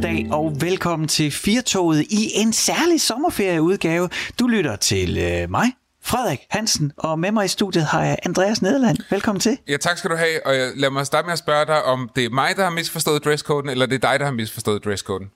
Klappedag, og velkommen til Firtoget i en særlig sommerferieudgave. Du lytter til mig, Frederik Hansen, og med mig i studiet har jeg Andreas Nederland. Velkommen til. Ja, tak skal du have, og lad mig starte med at spørge dig, om det er mig, der har misforstået dresscoden, eller det er dig, der har misforstået dresscoden?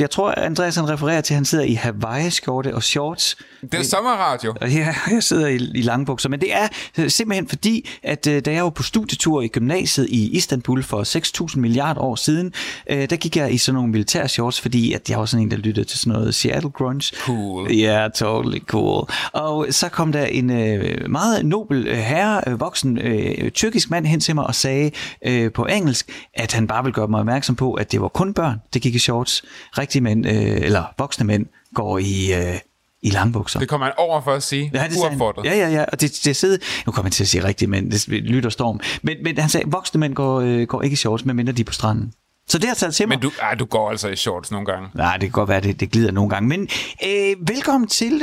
Jeg tror, Andreas han refererer til, at han sidder i Hawaii-skjorte og shorts. Det er sommerradio. Ja, jeg sidder i lange bukser, men det er simpelthen fordi, at da jeg var på studietur i gymnasiet i Istanbul for 6.000 milliarder år siden, der gik jeg i sådan nogle militære shorts, fordi at jeg var sådan en, der lyttede til sådan noget Seattle grunge. Cool. Ja, yeah, totally cool. Og så kom der en meget nobel herre, voksen tyrkisk mand hen til mig og sagde på engelsk, at han bare ville gøre mig opmærksom på, at det var kun børn, det gik i shorts. Rigtige mænd, eller voksne mænd, går i langbukser. Det kommer han over for at sige, ja, uopfordret. Ja, og det sidder... Nu kommer han til at sige rigtige mænd, det lytter storm. Men han sagde, voksne mænd går ikke i shorts, medmindre de er på stranden. Så det har taget til mig. Men du går altså i shorts nogle gange. Nej, det kan godt være, det glider nogle gange. Men velkommen til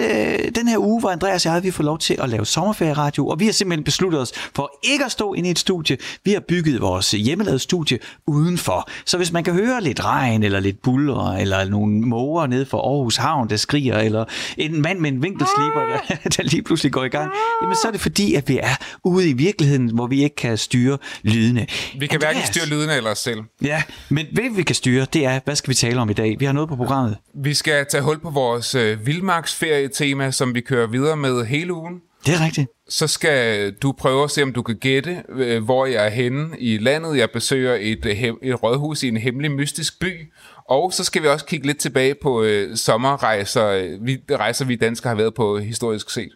den her uge, hvor Andreas og jeg vi får lov til at lave sommerferieradio. Og vi har simpelthen besluttet os for ikke at stå inde i et studie. Vi har bygget vores hjemmelavede studie udenfor. Så hvis man kan høre lidt regn, eller lidt buller, eller nogle måger nede fra Aarhus Havn, der skriger, eller en mand med en vinkelsliber, der lige pludselig går i gang, jamen så er det fordi, at vi er ude i virkeligheden, hvor vi ikke kan styre lydene. Vi kan hverken styre lydene eller os selv. Ja, men hvad vi kan styre, det er, hvad skal vi tale om i dag? Vi har noget på programmet. Vi skal tage hul på vores vildmarksferietema, som vi kører videre med hele ugen. Det er rigtigt. Så skal du prøve at se, om du kan gætte, hvor jeg er henne i landet. Jeg besøger et rådhus i en hemmelig mystisk by. Og så skal vi også kigge lidt tilbage på sommerrejser. Rejser vi danskere har været på historisk set.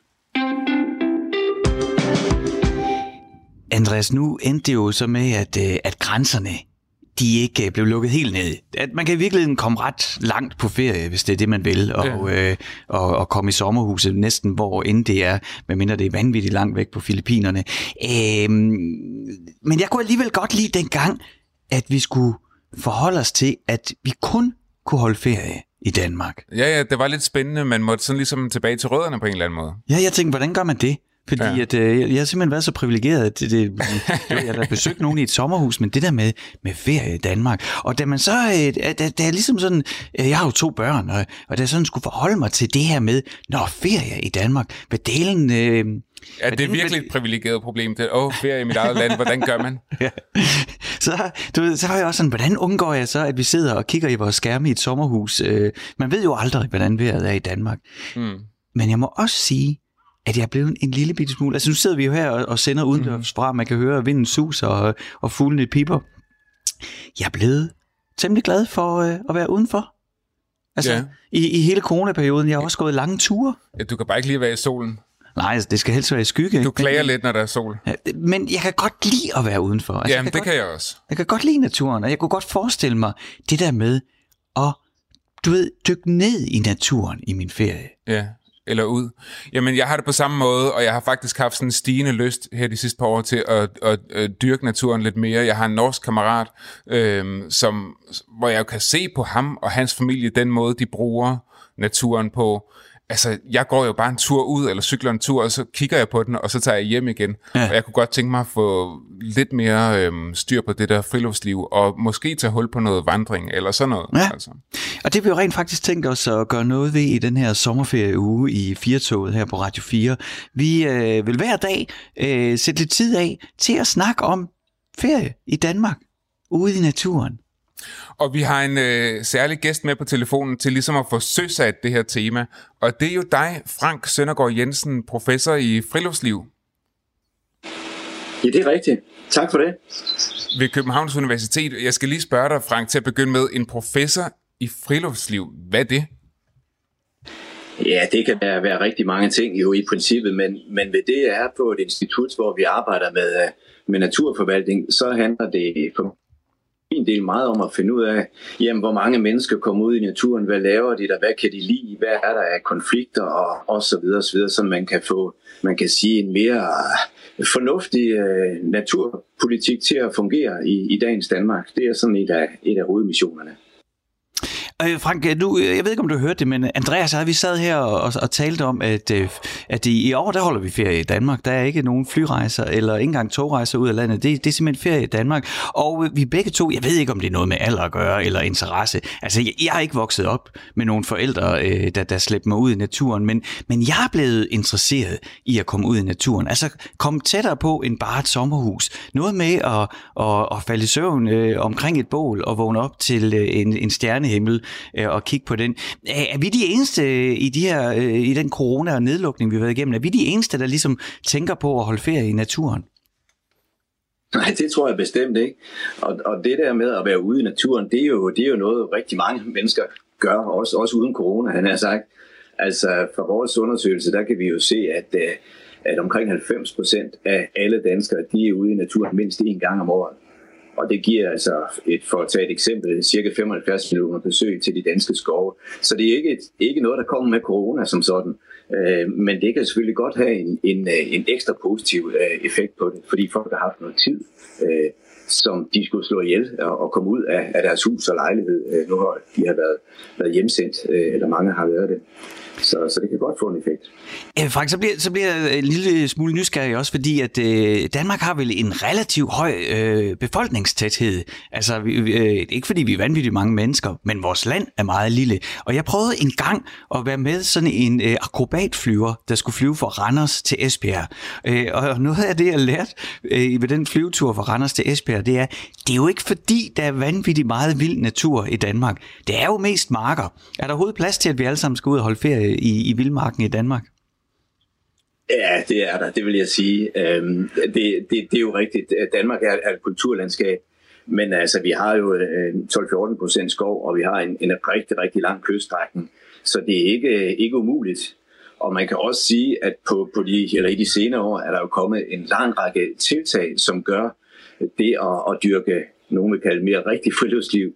Andreas, nu endte det jo så med, at grænserne... de ikke blev lukket helt ned. At man kan i virkeligheden komme ret langt på ferie, hvis det er det, man vil, og komme i sommerhuset næsten, hvor end det er, medmindre det er vanvittigt langt væk på Filippinerne. Men jeg kunne alligevel godt lide dengang, at vi skulle forholde os til, at vi kun kunne holde ferie i Danmark. Ja, det var lidt spændende. Man måtte sådan ligesom tilbage til rødderne på en eller anden måde. Ja, jeg tænkte, hvordan gør man det? Fordi at, jeg har simpelthen været så privilegeret, at jeg har besøgt nogen i et sommerhus, men det der med ferie i Danmark. Og da man så, da jeg ligesom sådan, jeg har jo to børn, og da jeg sådan skulle forholde mig til det her med, når ferie i Danmark, hvad delen... Ja, det er virkelig et privilegeret problem. Ferie i mit eget land, hvordan gør man? Ja. Så har jeg også sådan, hvordan undgår jeg så, at vi sidder og kigger i vores skærme i et sommerhus? Man ved jo aldrig, hvordan vejret er i Danmark. Mm. Men jeg må også sige, at jeg blev en lille bitte smule... Altså nu sidder vi jo her og sender udendørs fra, man kan høre vinden suser og fuglene piper. Jeg blev temmelig glad for at være udenfor. Altså i hele coronaperioden, jeg har også gået lange ture. Ja, du kan bare ikke lige være i solen. Nej, det skal helst være i skygge. Du klager lidt, når der er sol. Ja, men jeg kan godt lide at være udenfor. Altså, jamen, det kan jeg også. Jeg kan godt lide naturen, og jeg kunne godt forestille mig det der med at, dykke ned i naturen i min ferie. Ja. Eller ud. Jamen, jeg har det på samme måde, og jeg har faktisk haft sådan en stigende lyst her de sidste par år til at dyrke naturen lidt mere. Jeg har en norsk kammerat, hvor jeg kan se på ham og hans familie, den måde, de bruger naturen på. Altså, jeg går jo bare en tur ud, eller cykler en tur, og så kigger jeg på den, og så tager jeg hjem igen. Ja. Og jeg kunne godt tænke mig at få lidt mere styr på det der friluftsliv, og måske tage hul på noget vandring, eller sådan noget. Ja. Altså. Og det vi jo rent faktisk tænkt os at gøre noget ved i den her sommerferieuge i Firtoget her på Radio 4. Vi vil hver dag sætte lidt tid af til at snakke om ferie i Danmark, ude i naturen. Og vi har en særlig gæst med på telefonen til ligesom at få søsat det her tema. Og det er jo dig, Frank Søndergaard Jensen, professor i friluftsliv. Ja, det er rigtigt. Tak for det. Ved Københavns Universitet. Jeg skal lige spørge dig, Frank, til at begynde med. En professor i friluftsliv, hvad er det? Ja, det kan være rigtig mange ting jo i princippet, men ved det er på et institut, hvor vi arbejder med naturforvaltning, så handler det for en del meget om at finde ud af, jamen, hvor mange mennesker kommer ud i naturen, hvad laver de der, hvad kan de lide, hvad er der af konflikter og så videre, så man kan få, man kan sige, en mere fornuftig naturpolitik til at fungere i dagens Danmark. Det er sådan et af hovedmissionerne. Frank, jeg ved ikke, om du hørte det, men Andreas og jeg, vi sad her og talte om, at at de, i år der holder vi ferie i Danmark. Der er ikke nogen flyrejser eller ikke engang togrejser ud af landet. Det er simpelthen ferie i Danmark. Og vi begge to, jeg ved ikke, om det er noget med alder at gøre eller interesse. Altså, jeg er ikke vokset op med nogle forældre, der slæbte mig ud i naturen, men jeg er blevet interesseret i at komme ud i naturen. Altså, komme tættere på end bare et sommerhus. Noget med at falde i søvn omkring et bål og vågne op til en stjernehimmel og kigge på den. Er vi de eneste i den corona og nedlukning, vi har været igennem? Er vi de eneste, der ligesom tænker på at holde ferie i naturen? Nej, det tror jeg bestemt ikke. Og det der med at være ude i naturen, det er jo noget, rigtig mange mennesker gør, også uden corona, han har sagt. Altså, fra vores undersøgelse, der kan vi jo se, at omkring 90% af alle danskere, de er ude i naturen mindst én gang om året. Og det giver altså, for at tage et eksempel, cirka 75 millioner besøg til de danske skove. Så det er ikke noget, der kommer med corona som sådan. Men det kan selvfølgelig godt have en ekstra positiv effekt på det, fordi folk har haft noget tid, som de skulle slå ihjel og komme ud af deres hus og lejlighed. Nu har de været hjemsendt, eller mange har været det. Så det kan godt få en effekt. Frank, så bliver jeg en lille smule nysgerrig også, fordi at Danmark har vel en relativt høj befolkningstæthed. Altså ikke fordi vi er vanvittigt mange mennesker, men vores land er meget lille. Og jeg prøvede engang at være med sådan en akrobatflyver, der skulle flyve fra Randers til Esbjerg. Og noget af det, jeg lærte ved den flyvetur fra Randers til Esbjerg, det er jo ikke fordi, der er vanvittigt meget vild natur i Danmark. Det er jo mest marker. Er der overhovedet plads til, at vi alle sammen skal ud og holde ferie i vildmarken i Danmark? Ja, det er der, det vil jeg sige. Det er jo rigtigt. Danmark er et kulturlandskab, men altså, vi har jo 12-14% skov, og vi har en rigtig, rigtig lang kyststrækning, så det er ikke umuligt. Og man kan også sige, at i de senere år er der jo kommet en lang række tiltag, som gør det at dyrke, nogen vil kalde mere rigtig friluftsliv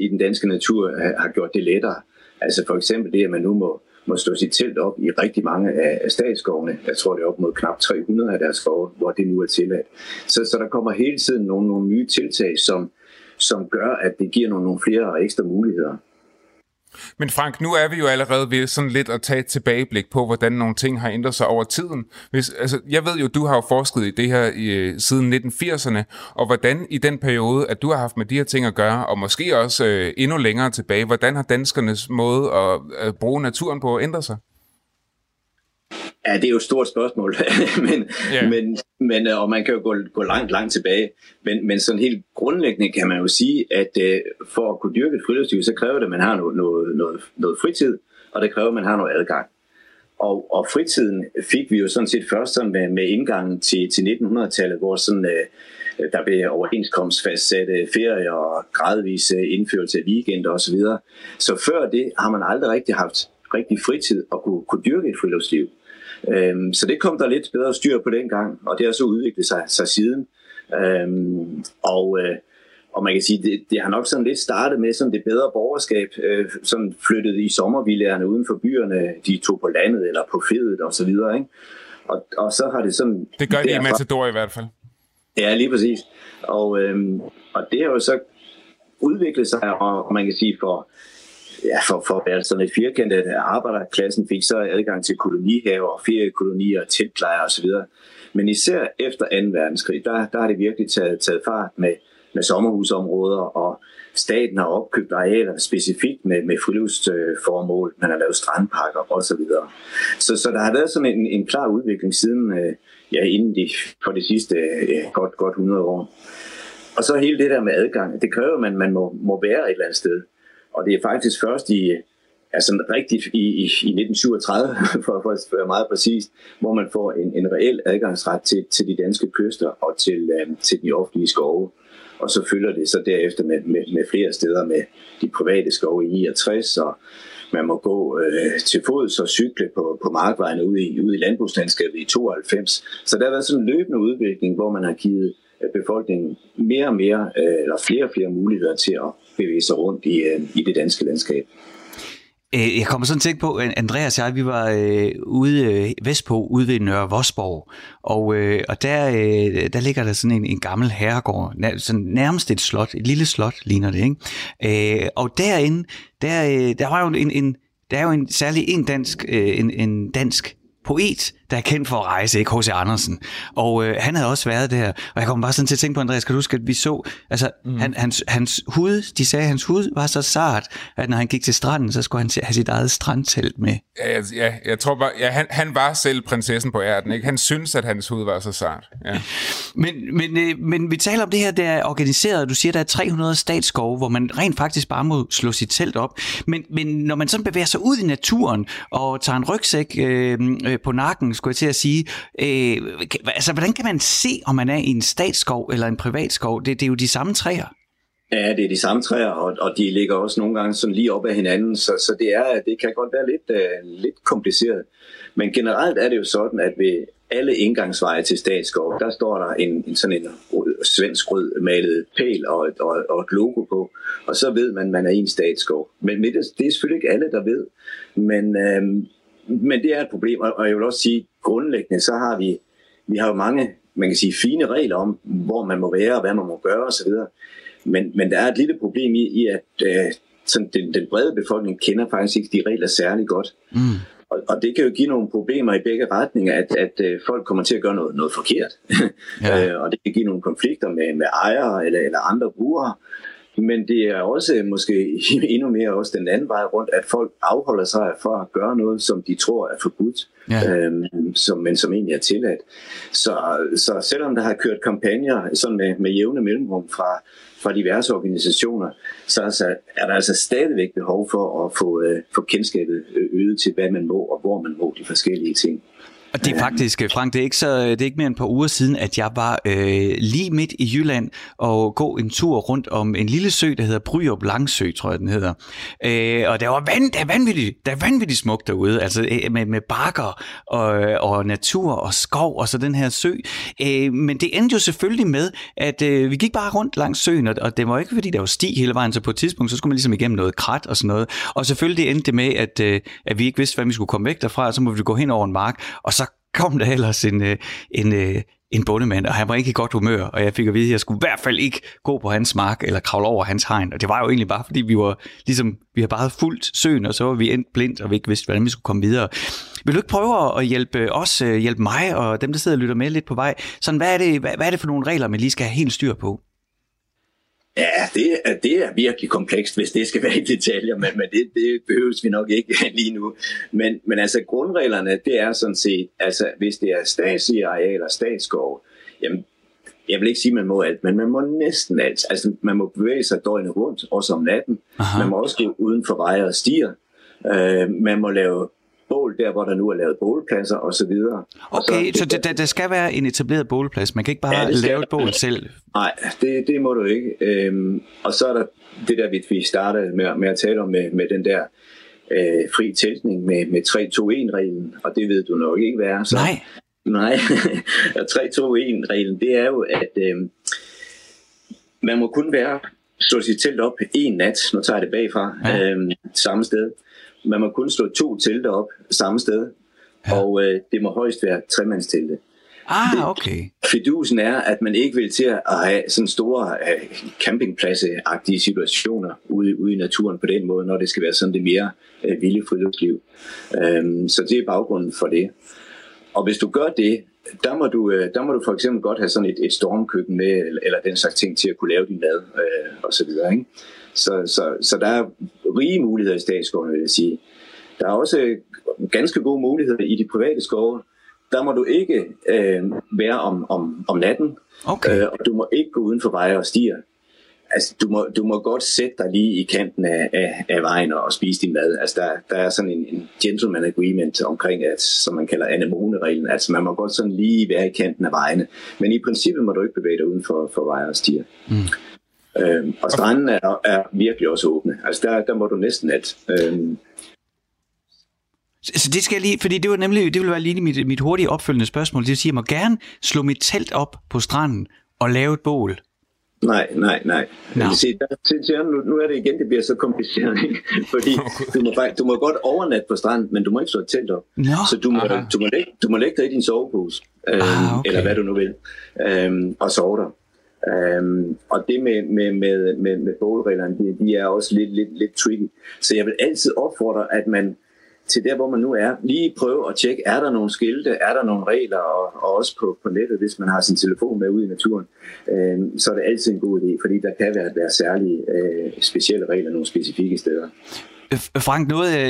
i den danske natur, har gjort det lettere. Altså for eksempel det, at man nu må stå sit telt op i rigtig mange af statsskovene. Jeg tror, det er op mod knap 300 af deres skove, hvor det nu er tilladt. Så der kommer hele tiden nogle nye tiltag, som gør, at det giver nogle flere og ekstra muligheder. Men Frank, nu er vi jo allerede ved sådan lidt at tage et tilbageblik på, hvordan nogle ting har ændret sig over tiden. Jeg ved jo, du har jo forsket i det her siden 1980'erne, og hvordan i den periode, at du har haft med de her ting at gøre, og måske også endnu længere tilbage, hvordan har danskernes måde at bruge naturen på at ændre sig? Ja, det er jo et stort spørgsmål, og man kan jo gå langt tilbage. Men sådan helt grundlæggende kan man jo sige, at for at kunne dyrke et friluftsliv, så kræver det, at man har noget fritid, og det kræver, at man har noget adgang. Og fritiden fik vi jo sådan set først sådan med indgangen til 1900-tallet, hvor sådan, der blev overenskomstfastsatte ferie og gradvis indførelse af weekender osv. Så før det har man aldrig rigtig haft rigtig fritid at kunne dyrke et friluftsliv. Så det kom der lidt bedre styr på dengang, og det har så udviklet sig siden. Og man kan sige, det har nok sådan lidt startet med sådan det bedre borgerskab, sådan flyttede i sommervillagerne uden for byerne, de tog på landet eller på fedet og så videre, ikke? Og så har det sådan... Det gør de i Matador i hvert fald. Ja, lige præcis. Og det har jo så udviklet sig, og man kan sige for at være sådan et firkantet, arbejderklassen fik så adgang til kolonihaver, feriekolonier, teltlejre osv. Men især efter 2. verdenskrig, der har det virkelig taget fart med sommerhusområder, og staten har opkøbt arealer specifikt med friluftsformål, man har lavet strandparker osv. Så der har været sådan en klar udvikling inden for de sidste godt 100 år. Og så hele det der med adgang, det kræver, at man må være et eller andet sted. Og det er faktisk først i 1937, for at være meget præcist, hvor man får en reel adgangsret til de danske kyster og til de offentlige skove. Og så følger det så derefter med flere steder med de private skove i 69, og man må gå til fods og cykle på markvejene ude i landbrugslandskabet i 92. Så der har været sådan en løbende udvikling, hvor man har givet befolkningen mere og mere, eller flere og flere muligheder til at bevæge sig rundt i det danske landskab. Jeg kommer sådan tænke på, Andreas og jeg, vi var ude vestpå, ude ved Nørre Vosborg, og der ligger der sådan en gammel herregård, sådan nærmest et slot, et lille slot ligner det, ikke? Og derinde, der var jo en særlig en dansk poet, der er kendt for at rejse, ikke? H.C. Andersen. Og han havde også været der. Og jeg kom bare sådan til at tænke på, Andreas, kan du huske, at vi så... Altså, hans hud, de sagde, at hans hud var så sart, at når han gik til stranden, så skulle han have sit eget strandtelt med. Ja, jeg tror bare... Ja, han var selv prinsessen på ærten, ikke? Han syntes, at hans hud var så sart. Ja. Men vi taler om det her, der er organiseret. Du siger, der er 300 statsskove, hvor man rent faktisk bare må slå sit telt op. Men når man sådan bevæger sig ud i naturen og tager en rygsæk på nakken, skulle jeg til at sige, altså hvordan kan man se, om man er i en statsskov eller en privatskov? Det er jo de samme træer. Ja, det er de samme træer, og de ligger også nogle gange sådan lige op ad hinanden, så det kan godt være lidt kompliceret. Men generelt er det jo sådan, at ved alle indgangsveje til statsskov, der står der sådan en svensk rød malet pæl og et logo på, og så ved man, at man er i en statsskov. Men det er selvfølgelig ikke alle, der ved, men det er et problem, og jeg vil også sige, grundlæggende så har vi har jo mange, man kan sige, fine regler om, hvor man må være og hvad man må gøre osv., men der er et lille problem i at sådan den brede befolkning kender faktisk ikke de regler særlig godt. Og det kan jo give nogle problemer i begge retninger, at folk kommer til at gøre noget forkert. Ja. Og det kan give nogle konflikter med ejere eller andre brugere. Men det er også måske endnu mere også den anden vej rundt, at folk afholder sig fra at gøre noget, som de tror er forbudt, men som egentlig er tilladt. Så selvom der har kørt kampagner sådan med jævne mellemrum fra diverse organisationer, så er der altså stadigvæk behov for at få kendskabet øget til, hvad man må og hvor man må de forskellige ting. Og det er faktisk, Frank, det er ikke mere end et par uger siden, at jeg var lige midt i Jylland og gå en tur rundt om en lille sø, der hedder Bryrup Langsø, tror jeg den hedder. Og der var vanvittigt smukt derude, altså med bakker og natur og skov og så den her sø. Men det endte jo selvfølgelig med, at vi gik bare rundt langs søen, og det var ikke fordi, der var sti hele vejen, så på et tidspunkt, så skulle man ligesom igennem noget krat og sådan noget. Og selvfølgelig endte det med, at vi ikke vidste, hvad vi skulle komme væk derfra, og så måtte vi gå hen over en mark, og så kom der ellers en bondemand, og han var ikke i godt humør, og jeg fik at vide, at jeg skulle i hvert fald ikke gå på hans mark eller kravle over hans hegn, og det var jo egentlig bare, fordi vi havde bare fulgt søen, og så var vi endt blindt, og vi ikke vidste, hvordan vi skulle komme videre. Vil du ikke prøve at hjælpe mig og dem, der sidder og lytter med lidt på vej? Sådan, hvad er det for nogle regler, man lige skal have helt styr på? Ja, det er virkelig komplekst, hvis det skal være i detaljer, men det behøves vi nok ikke lige nu. Men altså grundreglerne, det er sådan set, altså hvis det er statslige arealer, statsskov, jamen jeg vil ikke sige, at man må alt, men man må næsten alt. Altså man må bevæge sig døgnet rundt, også om natten. Aha. Man må også gå uden for veje og stier. Man må lave bål der, hvor der nu er lavet bålpladser osv. Okay, så der skal være en etableret bålplads. Man kan ikke bare lave et bål selv. Nej, det må du ikke. Og så er der det der, vi startede med at tale om med den der fri teltning med 3-2-1-reglen, og det ved du nok ikke, hvad er. Så. Nej, 3-2-1-reglen, det er jo, at man må kun slå sit telt op en nat, nu tager jeg det bagfra, ja. Samme sted. Man må kun slå 2 telte op samme sted, ja. Og det må højst være 3-mandstelte. Ah, okay. Fidusen er, at man ikke vil til at have sådan store campingplads-agtige situationer ude i naturen på den måde, når det skal være sådan det mere vilde friluftsliv. Så det er baggrunden for det. Og hvis du gør det, der må du for eksempel godt have sådan et stormkøkken med, eller den slags ting til at kunne lave din mad og så videre, ikke? Så der er rige muligheder i statsskovene, vil jeg sige. Der er også ganske gode muligheder i de private skove. Der må du ikke være om natten, okay. Og du må ikke gå uden for veje og stier. Altså, du må godt sætte dig lige i kanten af vejen og spise din mad. Altså, der er sådan en gentleman agreement omkring, at, som man kalder anemonereglen. Altså, man må godt sådan lige være i kanten af vejene. Men i princippet må du ikke bevæge dig uden for veje og stier. Mm. Og stranden er virkelig også åbne. Altså der må du næsten alt. Så det skal jeg lige, fordi det ville være lige mit hurtige opfølgende spørgsmål. Det vil sige, at jeg må gerne slå mit telt op på stranden og lave et bål. Nej. No. Nu er det igen, det bliver så kompliceret, ikke? Fordi du må godt overnatte på stranden, men du må ikke slå et telt op. No. Så du må lægge dig i din sovepose, okay. Eller hvad du nu vil, og sove dig. Og det med bålreglerne, de er også lidt tricky. Så jeg vil altid opfordre, at man til der, hvor man nu er. Lige prøve at tjekke, er der nogle skilte, er der nogle regler, og også på nettet, hvis man har sin telefon med ude i naturen, så er det altid en god idé, fordi der kan være særlige specielle regler nogle specifikke steder. Frank,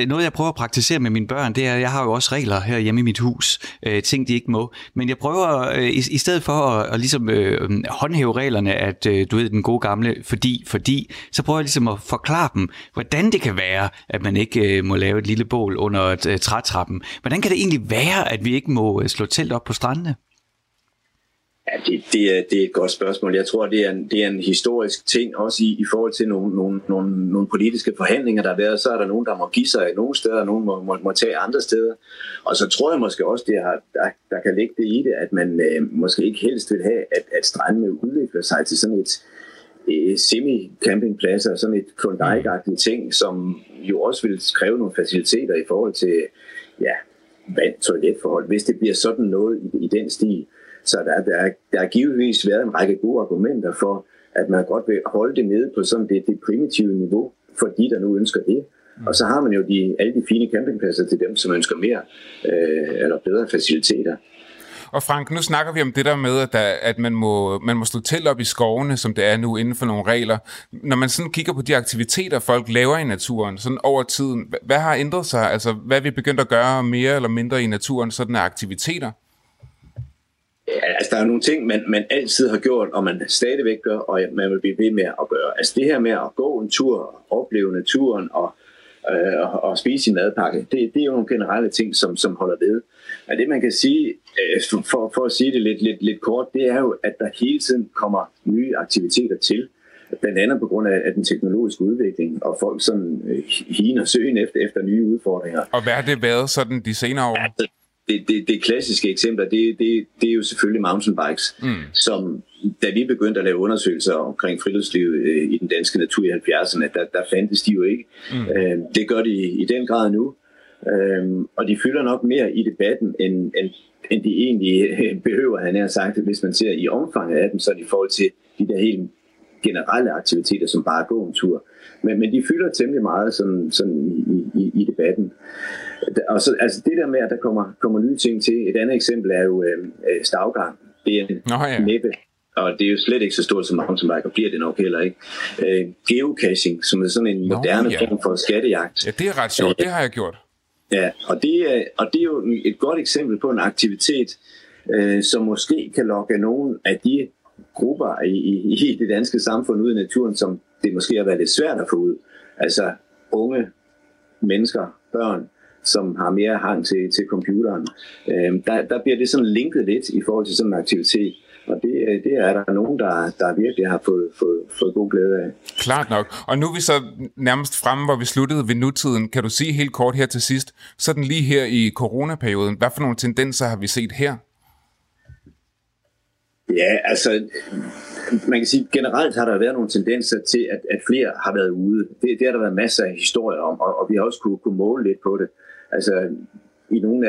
noget jeg prøver at praktisere med mine børn, det er, at jeg har jo også regler her hjemme i mit hus, ting de ikke må, men jeg prøver i stedet for at ligesom håndhæve reglerne, at du ved den gode gamle, fordi, så prøver jeg ligesom at forklare dem, hvordan det kan være, at man ikke må lave et lille bål under et trætrappen. Hvordan kan det egentlig være, at vi ikke må slå telt op på strandene? Ja, det er et godt spørgsmål. Jeg tror, det er en historisk ting, også i forhold til nogle politiske forhandlinger, der har været. Så er der nogen, der må give sig nogle steder, og nogen må tage andre steder. Og så tror jeg måske også, der kan ligge det i det, at man måske ikke helst vil have, at strandene udvikler sig til sådan et semi-campingpladser og sådan et klondike-agtigt ting, som jo også vil kræve nogle faciliteter i forhold til vand, toiletforhold, hvis det bliver sådan noget i den stil. Så der er givetvis været en række gode argumenter for, at man godt vil holde det nede på sådan det primitive niveau, for de, der nu ønsker det. Og så har man jo alle de fine campingpladser til dem, som ønsker mere eller bedre faciliteter. Og Frank, nu snakker vi om det der med, at man må slå telt op i skovene, som det er nu, inden for nogle regler. Når man sådan kigger på de aktiviteter, folk laver i naturen, sådan over tiden, hvad har ændret sig? Altså, hvad er vi begyndt at gøre mere eller mindre i naturen, sådan aktiviteter? Ja, altså der er nogle ting, man altid har gjort, og man stadigvæk gør, og man vil blive ved med at gøre. Altså det her med at gå en tur, opleve naturen og spise sin madpakke, det er jo nogle generelle ting, som holder ved. Men det man kan sige, for at sige det lidt kort, det er jo, at der hele tiden kommer nye aktiviteter til. Blandt andet på grund af den teknologiske udvikling, og folk sådan hiner søgen efter nye udfordringer. Og hvad har det været sådan de senere år? Ja, det klassiske eksempler, det er jo selvfølgelig mountainbikes, som da vi begyndte at lave undersøgelser omkring friluftsliv i den danske natur i 70'erne, der fandtes de jo ikke. Det gør de i den grad nu, og de fylder nok mere i debatten, end de egentlig behøver, han har sagt. Hvis man ser i omfanget af dem, så er de i forhold til de der helt generelle aktiviteter, som bare går en tur. Men de fylder temmelig meget sådan i debatten. Og så, altså det der med, at der kommer nye ting til. Et andet eksempel er jo stavgang. Det er en næppe, og det er jo slet ikke så stort som mountainbike, og bliver det nok heller ikke. Geocaching, som er sådan en moderne form for skattejagt. Ja, det er ret sjovt. Det har jeg gjort. Ja, og det er jo et godt eksempel på en aktivitet, som måske kan lokke nogle af de grupper i det danske samfund ud i naturen, som det måske har været lidt svært at få ud. Altså unge mennesker, børn, som har mere hang til computeren. Der bliver det sådan linket lidt i forhold til sådan en aktivitet. Og det er der nogen, der virkelig har fået god glæde af. Klart nok. Og nu er vi så nærmest fremme, hvor vi sluttede ved nutiden. Kan du sige helt kort her til sidst, sådan lige her i coronaperioden, hvad for nogle tendenser har vi set her? Ja, altså, man kan sige, generelt har der været nogle tendenser til, at flere har været ude. Det har der været masser af historier om, og vi har også kunne måle lidt på det. Altså, i nogle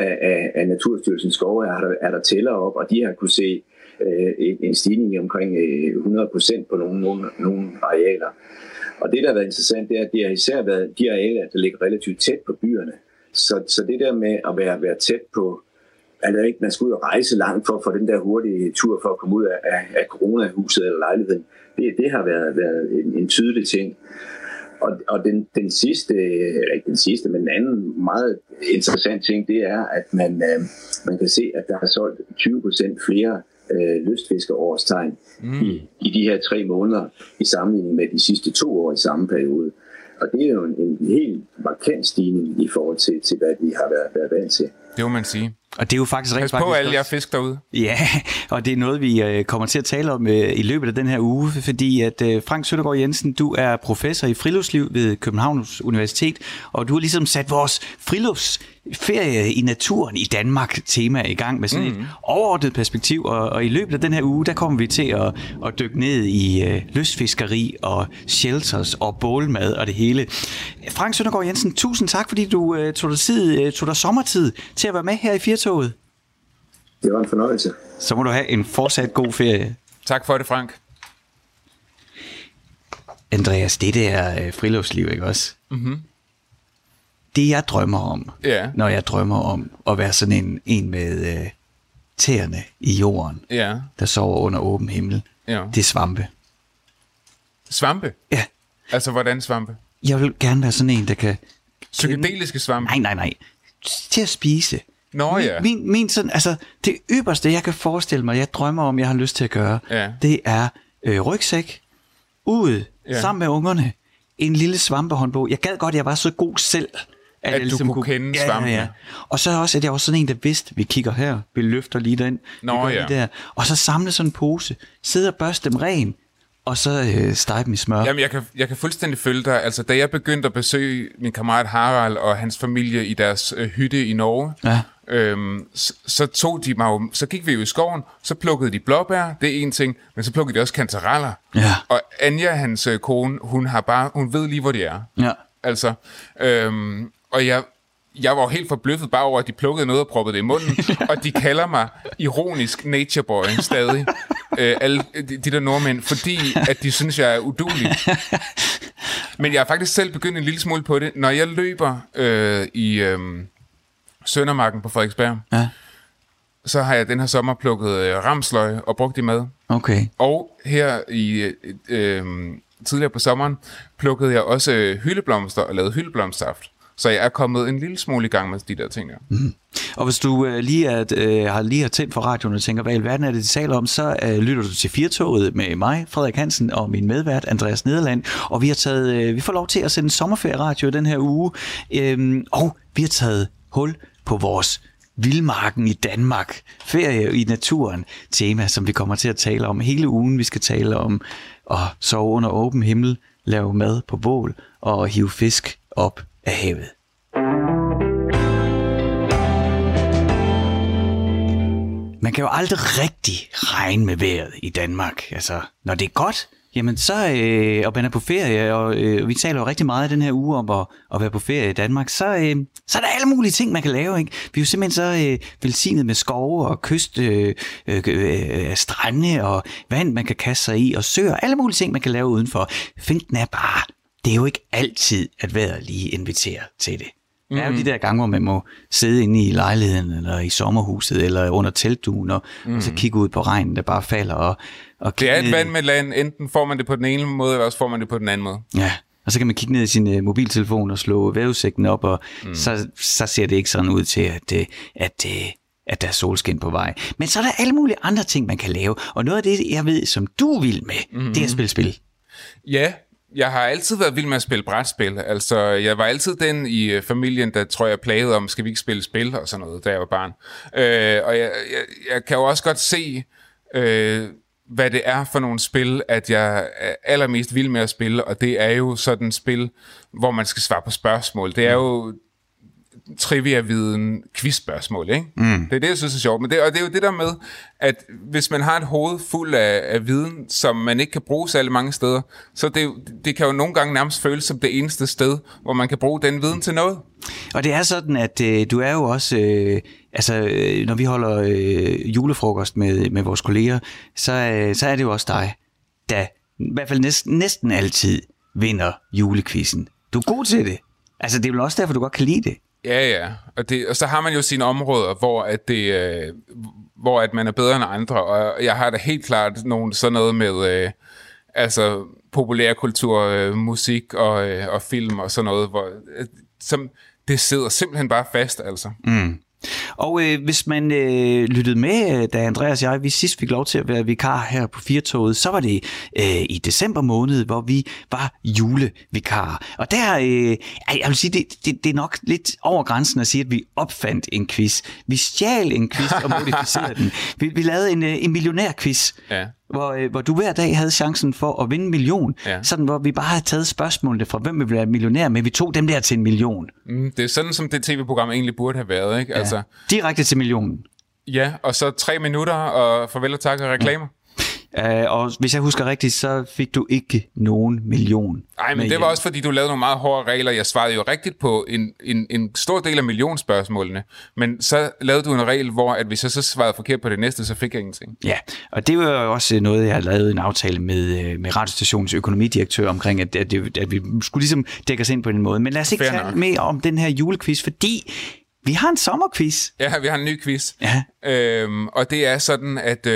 af Naturstyrelsens skove er der tæller op, og de har kunne se en stigning omkring 100% på nogle arealer. Og det, der har været interessant, det er, at det har især været de arealer, der ligger relativt tæt på byerne. Så det der med at være tæt på, altså ikke, man skal ud og rejse langt for at få den der hurtige tur for at komme ud af coronahuset eller lejligheden. Det har været en tydelig ting. Og den sidste, eller ikke den sidste, men en anden meget interessant ting, det er, at man kan se, at der har solgt 20% flere lystfiskeårstegn i de her 3 måneder i sammenligning med de sidste 2 år i samme periode. Og det er jo en helt markant stigning i forhold til hvad vi har været vant til. Det må man sige. Og det er jo faktisk rent faktisk på alle jer fisk derude. Ja, og det er noget, vi kommer til at tale om i løbet af den her uge, fordi at Frank Søndergaard Jensen, du er professor i friluftsliv ved Københavns Universitet, og du har ligesom sat vores friluftsferie i naturen i Danmark tema i gang med sådan et overordnet perspektiv, og i løbet af den her uge, der kommer vi til at dykke ned i lystfiskeri og shelters og bålmad og det hele. Frank Søndergaard Jensen, tusind tak, fordi du tog dig sommertid til at være med her i Firtoget. Det var en fornøjelse. Så må du have en fortsat god ferie. Tak for det, Frank. Andreas, det er friluftsliv, ikke også? Mm-hmm. det, jeg drømmer om, yeah. når jeg drømmer om at være sådan en med tæerne i jorden, yeah. der sover under åben himmel, yeah. det er svampe. Svampe? Ja. Altså, hvordan svampe? Jeg vil gerne være sådan en, der kan... Psykedeliske svampe? Nej. Til at spise. Nå ja. Min sådan, altså, det ypperste, jeg kan forestille mig, jeg drømmer om, jeg har lyst til at gøre, yeah. det er rygsæk, ud, yeah. sammen med ungerne, en lille svampehåndbog. Jeg gad godt, jeg var så god selv. At du ligesom kunne kende svampen. Ja. Og så også, at jeg var sådan en, der vidste, vi kigger her, vi løfter lige den, vi ja. Lige der. Og så samle sådan en pose, sidde og børste dem ren, og så stege dem i smør. Jamen, jeg kan fuldstændig følge dig. Altså, da jeg begyndte at besøge min kammerat Harald og hans familie i deres hytte i Norge, ja. Så tog de mig jo, så gik vi jo i skoven, så plukkede de blåbær, det er en ting, men så plukkede de også kantareller. Ja. Og Anja, hans kone, hun ved lige, hvor de er. Ja. Altså, og jeg var helt forbløffet bare over, at de plukkede noget og proppede det i munden, og de kalder mig ironisk nature boy stadig, alle de der nordmænd, fordi at de synes, jeg er uduelig. Men jeg har faktisk selv begyndt en lille smule på det. Når jeg løber i Søndermarken på Frederiksberg, ja. Så har jeg den her sommer plukket ramsløg og brugt det med. Okay. Og her i... tidligere på sommeren plukkede jeg også hyldeblomster og lavede hyldeblomstsaft. Så jeg er kommet en lille smule i gang med de der ting. Ja. Mm. Og hvis du lige har tændt for radioen og tænker, hvad i alverden er det, de taler om, så lytter du til Firtoget med mig, Frederik Hansen, og min medvært, Andreas Nederland. Og vi har taget, vi får lov til at sende sommerferieradio den her uge. Og vi har taget hul på vores Vildmarken i Danmark. Ferie i naturen. Tema, som vi kommer til at tale om hele ugen. Vi skal tale om at sove under åben himmel, lave mad på bål og hive fisk op af havet. Man kan jo aldrig rigtig regne med vejret i Danmark. Altså, når det er godt, jamen så, og man er på ferie, og vi taler jo rigtig meget den her uge om at være på ferie i Danmark, så er der alle mulige ting, man kan lave, ikke? Vi er jo simpelthen så velsignet med skove og kyst, strande og vand, man kan kaste sig i, og søer, alle mulige ting, man kan lave udenfor. Finten er bare, det er jo ikke altid, at vejret lige inviterer til det. Der er jo de der gange, hvor man må sidde inde i lejligheden, eller i sommerhuset, eller under teltduen, og så kigge ud på regnen, der bare falder. Og det er et vand med land. Enten får man det på den ene måde, eller også får man det på den anden måde. Ja, og så kan man kigge ned i sin mobiltelefon og slå vejrudsigten op, og så ser det ikke sådan ud til, at der er solskin på vej. Men så er der alle mulige andre ting, man kan lave. Og noget af det, jeg ved, som du vil med, det er at spille spil. Ja. Jeg har altid været vild med at spille brætspil. Altså, jeg var altid den i familien, der tror jeg plagede om, skal vi ikke spille spil og sådan noget, da jeg var barn. Og jeg kan jo også godt se, hvad det er for nogle spil, at jeg er allermest vild med at spille, og det er jo sådan spil, hvor man skal svare på spørgsmål. Det er jo trivia-viden quiz-spørgsmål, ikke? Det er det, jeg synes er sjovt. Men og det er jo det der med, at hvis man har et hoved fuld af viden, som man ikke kan bruge særlig mange steder, så det kan jo nogle gange nærmest føles som det eneste sted, hvor man kan bruge den viden til noget. Og det er sådan, at du er jo også... når vi holder julefrokost med vores kolleger, så er det jo også dig, der i hvert fald næsten altid vinder julekvizzen. Du er god til det. Altså, det er vel også derfor, du godt kan lide det. Ja, og så har man jo sine områder, hvor at man er bedre end andre, og jeg har da helt klart nogle sådan noget med altså populærkultur, musik og film og sådan noget, hvor som det sidder simpelthen bare fast, altså. Og hvis man lyttede med, da Andreas og jeg sidst fik lov til at være vikar her på Firtoget, så var det i december måned, hvor vi var julevikarer. Og der, jeg vil sige, det er nok lidt over grænsen at sige, at vi opfandt en quiz. Vi stjal en quiz og modificerede den. Vi lavede en millionærquiz. Ja. Hvor du hver dag havde chancen for at vinde 1 million, ja. Sådan hvor vi bare havde taget spørgsmålene fra, hvem ville være millionær, men vi tog dem der til 1 million. Det er sådan, som det tv-program egentlig burde have været, ikke? Ja. Altså, direkte til millionen. Ja, og så 3 minutter, og farvel og tak og reklamer. Ja. Og hvis jeg husker rigtigt, så fik du ikke nogen million. Nej, men det var også fordi, du lavede nogle meget hårde regler. Jeg svarede jo rigtigt på en stor del af millionspørgsmålene, men så lavede du en regel, hvor at hvis jeg så svarede forkert på det næste, så fik jeg ingenting. Ja, og det var jo også noget, jeg lavede en aftale med radiostationens økonomidirektør omkring, at vi skulle ligesom dække os ind på den måde. Men lad os ikke tale mere om den her julequiz, fordi vi har en sommerquiz. Ja, vi har en ny quiz. Ja. Og det er sådan, at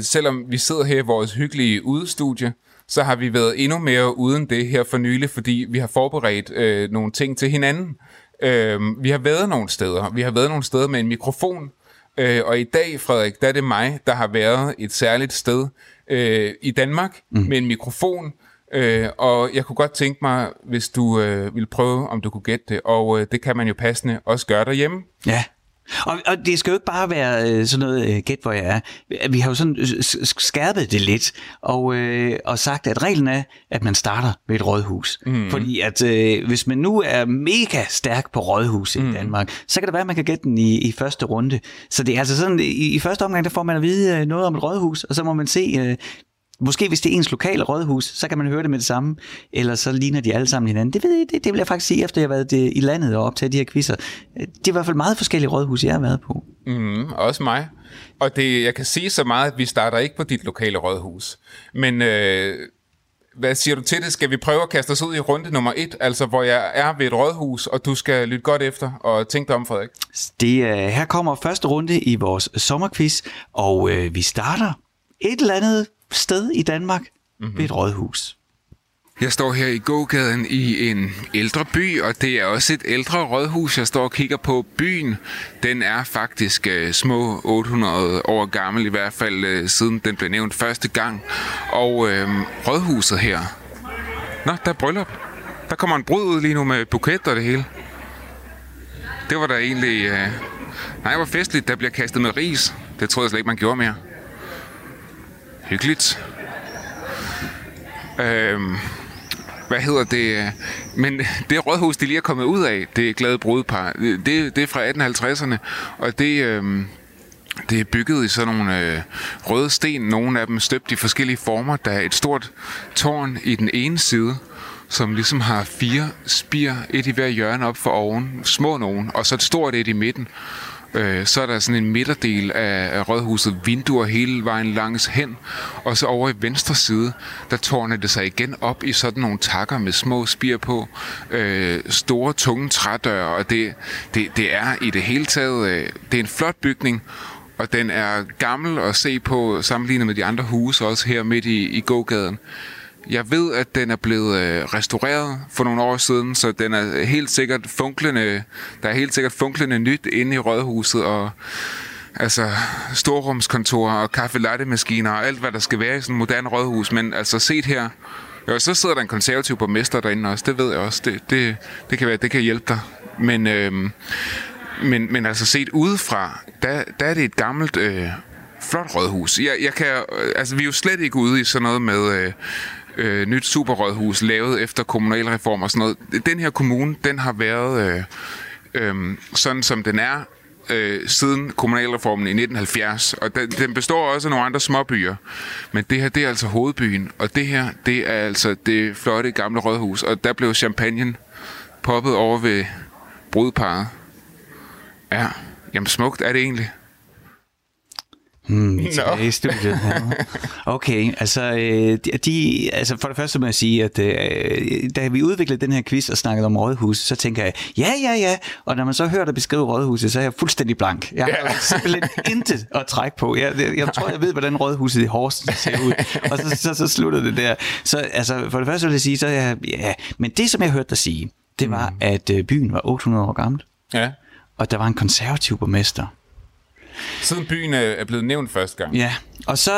selvom vi sidder her i vores hyggelige udestudie, så har vi været endnu mere uden det her for nylig, fordi vi har forberedt nogle ting til hinanden. Vi har været nogle steder. Vi har været nogle steder med en mikrofon. Og i dag, Frederik, der er det mig, der har været et særligt sted i Danmark med en mikrofon. Og jeg kunne godt tænke mig, hvis du ville prøve, om du kunne gætte det. Og det kan man jo passende også gøre derhjemme. Ja. Og det skal jo ikke bare være sådan noget gæt, hvor jeg er. Vi har jo sådan skærpet det lidt, og sagt, at reglen er, at man starter ved et rådhus. Mm. Fordi at hvis man nu er mega stærk på rådhuset i Danmark, så kan det være, at man kan gætte den i første runde. Så det er altså sådan, i første omgang, der får man at vide noget om et rådhus, og så må man se. Måske hvis det er ens lokale rådhus, så kan man høre det med det samme, eller så ligner de alle sammen hinanden. Det vil jeg faktisk sige, efter jeg har været i landet og optaget de her quizzer. Det er i hvert fald meget forskellige rådhus, jeg har været på. Også mig. Og det, jeg kan sige så meget, at vi starter ikke på dit lokale rådhus. Men hvad siger du til det? Skal vi prøve at kaste os ud i runde nummer 1, altså hvor jeg er ved et rådhus, og du skal lytte godt efter og tænke dig om, Frederik? Her kommer første runde i vores sommerquiz, og vi starter et eller andet sted i Danmark ved et rådhus. Jeg står her i gågaden i en ældre by, og det er også et ældre rådhus. Jeg står og kigger på byen. Den er faktisk små 800 år gammel, i hvert fald siden den blev nævnt første gang. Og rådhuset her. Nå, der er bryllup. Der kommer en brud ud lige nu med buket og det hele. Det var der egentlig. Nej, hvor festligt. Der bliver kastet med ris. Det troede jeg slet ikke, man gjorde mere. Hyggeligt. Hvad hedder det? Men det rådhus, de lige er kommet ud af, det er glade brudepar. Det er fra 1850'erne, og det er bygget i sådan nogle røde sten. Nogle af dem støbt i forskellige former. Der er et stort tårn i den ene side, som ligesom har 4 spir, et i hver hjørne op for oven. Små nogen, og så et stort et i midten. Så er der sådan en midterdel af rådhuset, vinduer hele vejen langs hen, og så over i venstre side, der tårner det sig igen op i sådan nogle takker med små spir på, store tunge trædøre, og det er i det hele taget, det er en flot bygning, og den er gammel at se på sammenlignet med de andre huse, også her midt i gågaden. Jeg ved, at den er blevet restaureret for nogle år siden, så den er helt sikkert funklende. Der er helt sikkert funklende nyt inde i rådhuset, og altså storrumskontorer og kaffelattemaskiner og alt, hvad der skal være i sådan et moderne rådhus. Men altså set her, jo, så sidder der en konservativ borgmester derinde også. Det ved jeg også. Det kan være, det kan hjælpe dig. Men altså set udefra, der er det et gammelt flot rådhus. Jeg kan altså vi er jo slet ikke ude i sådan noget med nyt superrådhus lavet efter kommunalreform og sådan noget. Den her kommune, den har været sådan, som den er siden kommunalreformen i 1970, og den består også af nogle andre småbyer. Men det her, det er altså hovedbyen, og det her, det er altså det flotte gamle rådhus, og der blev champagnen poppet over ved brudeparret. Ja, jamen smukt er det egentlig. I studiet. Okay, altså, altså for det første må jeg sige, at da vi udviklede den her quiz og snakkede om rådhus, så tænker jeg, ja, og når man så hører dig beskrive rådhuset, så er jeg fuldstændig blank. Jeg har simpelthen intet at trække på. Jeg tror, jeg ved, hvordan rådhuset i Horsens ser ud, og så slutter det der. Så altså, for det første vil jeg sige, så jeg, ja, men det, som jeg hørte dig sige, det var, at byen var 800 år gammel, ja. Og der var en konservativ borgmester. Siden byen er blevet nævnt første gang. Ja, og så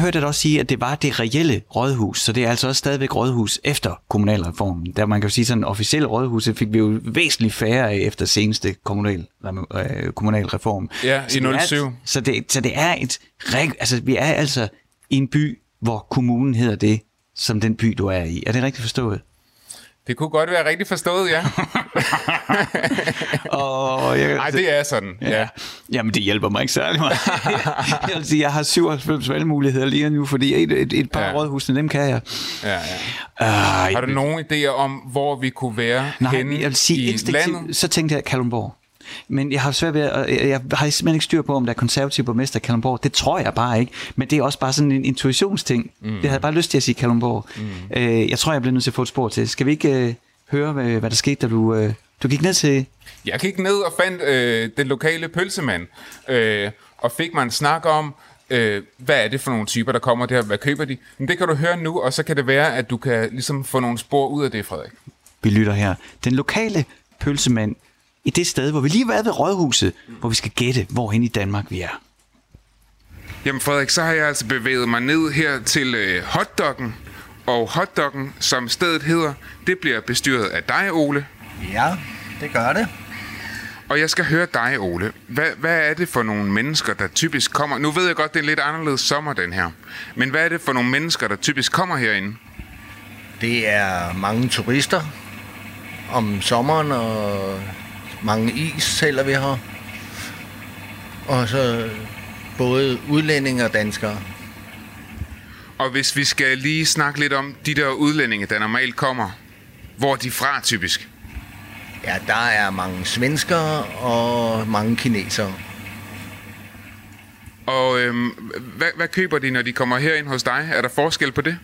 hørte jeg også sige, at det var det reelle rådhus, så det er altså også stadigvæk rådhus efter kommunalreformen. Der man kan jo sige, sådan officielle rådhus fik vi jo væsentligt færre af efter seneste kommunalreform. Ja, i 07. Så det er et altså vi er altså i en by, hvor kommunen hedder det, som den by du er i. Er det rigtigt forstået? Det kunne godt være rigtig forstået, ja. Nej, det er sådan, ja. Jamen, det hjælper mig ikke særlig meget. Jeg vil sige, jeg har 97 valgmuligheder lige nu, fordi et par rådhusene, dem kan jeg. Ja. Har du nogen idéer om, hvor vi kunne være henne i landet? Så tænkte jeg Kalundborg. Men jeg har svært ved at, jeg har simpelthen ikke styr på, om der er konservativ borgmester i Kalundborg. Det tror jeg bare ikke. Men det er også bare sådan en intuitionsting. Mm. Det havde jeg bare lyst til at sige Kalundborg. Mm. Jeg tror, jeg bliver nødt til at få et spor til. Skal vi ikke høre, hvad der skete, da du gik ned til... Jeg gik ned og fandt den lokale pølsemand. Og fik mig en snak om, hvad er det for nogle typer, der kommer der? Hvad køber de? Men det kan du høre nu, og så kan det være, at du kan ligesom få nogle spor ud af det, Frederik. Vi lytter her. Den lokale pølsemand... I det sted, hvor vi lige var ved rådhuset, hvor vi skal gætte, hvorhen i Danmark vi er. Jamen Frederik, så har jeg altså bevæget mig ned her til hotdoggen. Og hotdoggen, som stedet hedder, det bliver bestyret af dig, Ole. Ja, det gør det. Og jeg skal høre dig, Ole. Hvad er det for nogle mennesker, der typisk kommer... Nu ved jeg godt, det er lidt anderledes sommer, den her. Men hvad er det for nogle mennesker, der typisk kommer herinde? Det er mange turister om sommeren og... Mange is sælger vi her. Og så både udlændinge og danskere. Og hvis vi skal lige snakke lidt om de der udlændinge, der normalt kommer. Hvor er de fra typisk? Ja, der er mange svenskere og mange kinesere. Og hvad køber de, når de kommer herind hos dig? Er der forskel på det?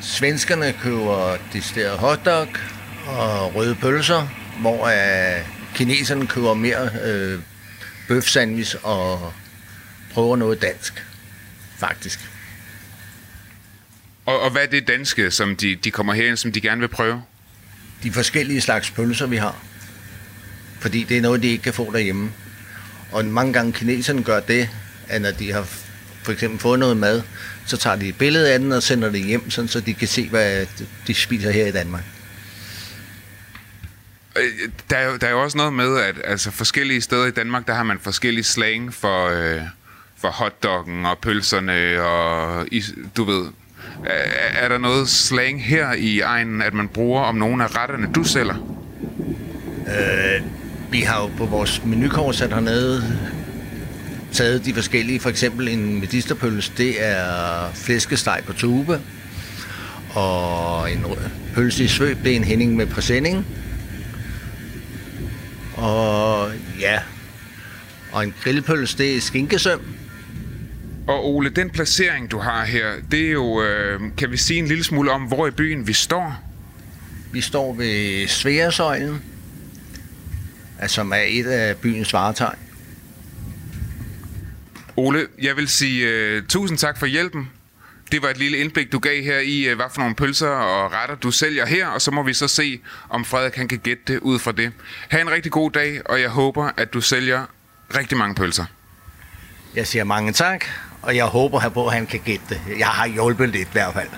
Svenskerne køber decideret hotdog og røde pølser. Hvor kineserne køber mere bøfsandwich og prøver noget dansk, faktisk. Og hvad er det danske, som de kommer herind, som de gerne vil prøve? De forskellige slags pølser, vi har. Fordi det er noget, de ikke kan få derhjemme. Og mange gange kineserne gør det, at når de har for eksempel fået noget mad, så tager de et billede af den og sender det hjem, sådan, så de kan se, hvad de spiser her i Danmark. Der er jo også noget med, at altså, forskellige steder i Danmark, der har man forskellige slang for hotdoggen og pølserne og du ved. Er der noget slang her i egnen, at man bruger om nogle af retterne, du sælger? Vi har jo på vores menukort sat hernede taget de forskellige. For eksempel en medisterpølse, det er flæskesteg på tube. Og en pølse i svøb, det er en henning med præsending. Og ja, og en grillpølse, det er skinkesøm. Og Ole, den placering, du har her, det er jo, kan vi sige en lille smule om, hvor i byen vi står? Vi står ved Sverresøen, som er et af byens varetegn. Ole, jeg vil sige tusind tak for hjælpen. Det var et lille indblik, du gav her i, hvad for nogle pølser og retter, du sælger her, og så må vi så se, om Frederik kan gætte det ud fra det. Ha' en rigtig god dag, og jeg håber, at du sælger rigtig mange pølser. Jeg siger mange tak, og jeg håber herpå, at han kan gætte det. Jeg har hjulpet lidt i hvert fald.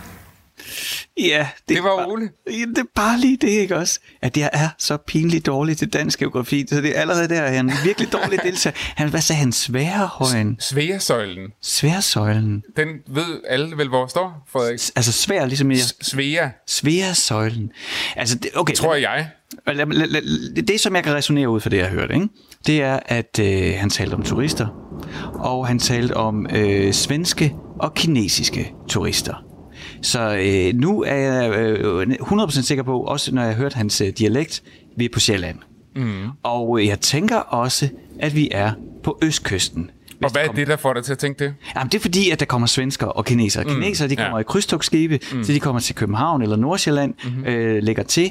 Ja, det var Ole. Det er bare lige det, ikke også? At jeg er så pinligt dårlig til dansk geografi, så det er allerede der, han er virkelig dårlig deltager. Hvad sagde han? Sverresøen? Sverresøen. Sverresøen. Den ved alle vel, hvor står, Frederik? Altså svær, ligesom jeg... Svea. Sverresøen. Altså, okay. Tror jeg. Det, som jeg kan resonere ud fra det, jeg hørte, ikke? Det er, at han talte om turister, og han talte om svenske og kinesiske turister. Så nu er jeg 100% sikker på, også når jeg hørte hans dialekt, vi er på Sjælland. Mm. Og jeg tænker også, at vi er på østkysten. Og hvad er det, der får dig til at tænke det? Jamen, det er fordi, at der kommer svensker og kinesere. Kinesere, de kommer i krydstogsskibe, så de kommer til København eller Nordsjælland, lægger til,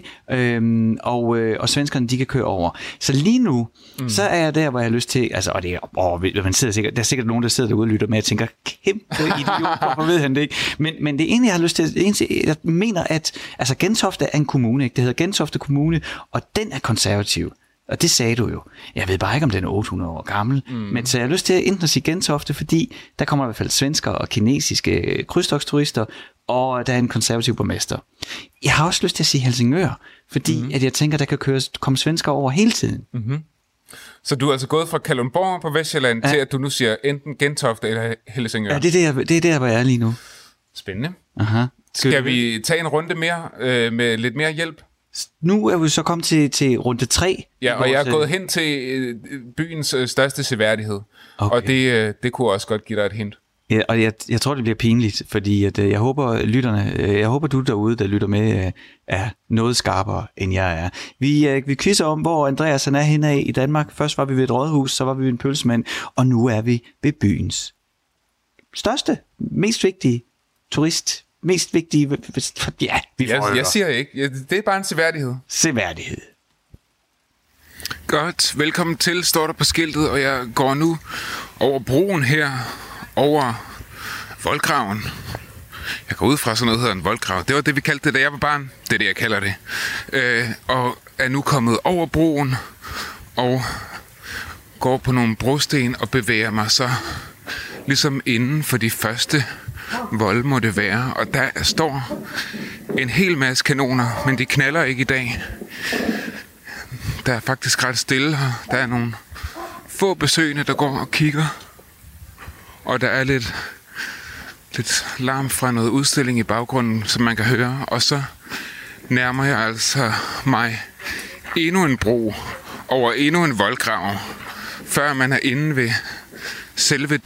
og svenskerne, de kan køre over. Så lige nu, så er jeg der, hvor jeg har lyst til, altså, og det er, man sidder sikkert, der er sikkert nogen, der sidder derude og lytter med, og tænker, kæmpe idiot, hvorfor ved han det ikke? Men det ene, jeg har lyst til, jeg mener, at altså, Gentofte er en kommune, ikke? Det hedder Gentofte Kommune, og den er konservativ. Og det sagde du jo. Jeg ved bare ikke, om den er 800 år gammel. Mm. Men så jeg har lyst til at enten at sige Gentofte, fordi der kommer i hvert fald svensker og kinesiske krydstogsturister, og der er en konservativ borgmester. Jeg har også lyst til at sige Helsingør, fordi at jeg tænker, der kan komme svensker over hele tiden. Mm-hmm. Så du er altså gået fra Kalundborg på Vestjylland til, at du nu siger enten Gentofte eller Helsingør? Ja, det er der, hvor jeg er lige nu. Spændende. Aha. Skal vi tage en runde mere med lidt mere hjælp? Nu er vi så kommet til runde 3. Ja, og jeg er gået hen til byens største seværdighed. Okay. Og det kunne også godt give dig et hint. Ja, og jeg tror, det bliver pinligt, fordi at, jeg håber, du derude, der lytter med, er noget skarpere, end jeg er. Vi quizzer om, hvor Andreas han er henne af i Danmark. Først var vi ved et rådhus, så var vi ved en pølsemand, og nu er vi ved byens største, mest vigtige turist. Mest vigtige... Ja, jeg siger ikke. Det er bare en seværdighed. Seværdighed. Godt. Velkommen til, står der på skiltet, og jeg går nu over broen her, over voldgraven. Jeg går ud fra sådan noget, der hedder en voldgrav. Det var det, vi kaldte det, da jeg var barn. Det er det, jeg kalder det. Og er nu kommet over broen, og går på nogle brosten og bevæger mig så ligesom inden for de første vold må det være, og der står en hel masse kanoner, men de knalder ikke i dag. Der er faktisk ret stille her. Der er nogle få besøgende, der går og kigger. Og der er lidt larm fra noget udstilling i baggrunden, som man kan høre. Og så nærmer jeg altså mig endnu en bro over endnu en voldgrav, før man er inde ved selve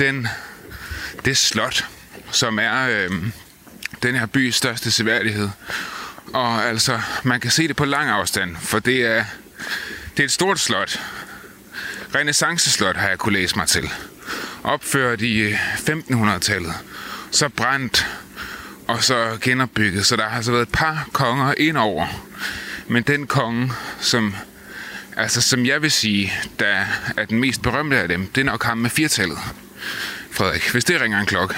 det slot, som er den her bys største seværdighed. Og altså, man kan se det på lang afstand, for det er et stort slot. Renæssanceslot har jeg kunne læse mig til. Opført i 1500-tallet. Så brændt, og så genopbygget. Så der har altså været et par konger indover. Men den konge, som jeg vil sige, der er den mest berømte af dem, det er nok ham med 4-tallet. Frederik, hvis det ringer en klokke.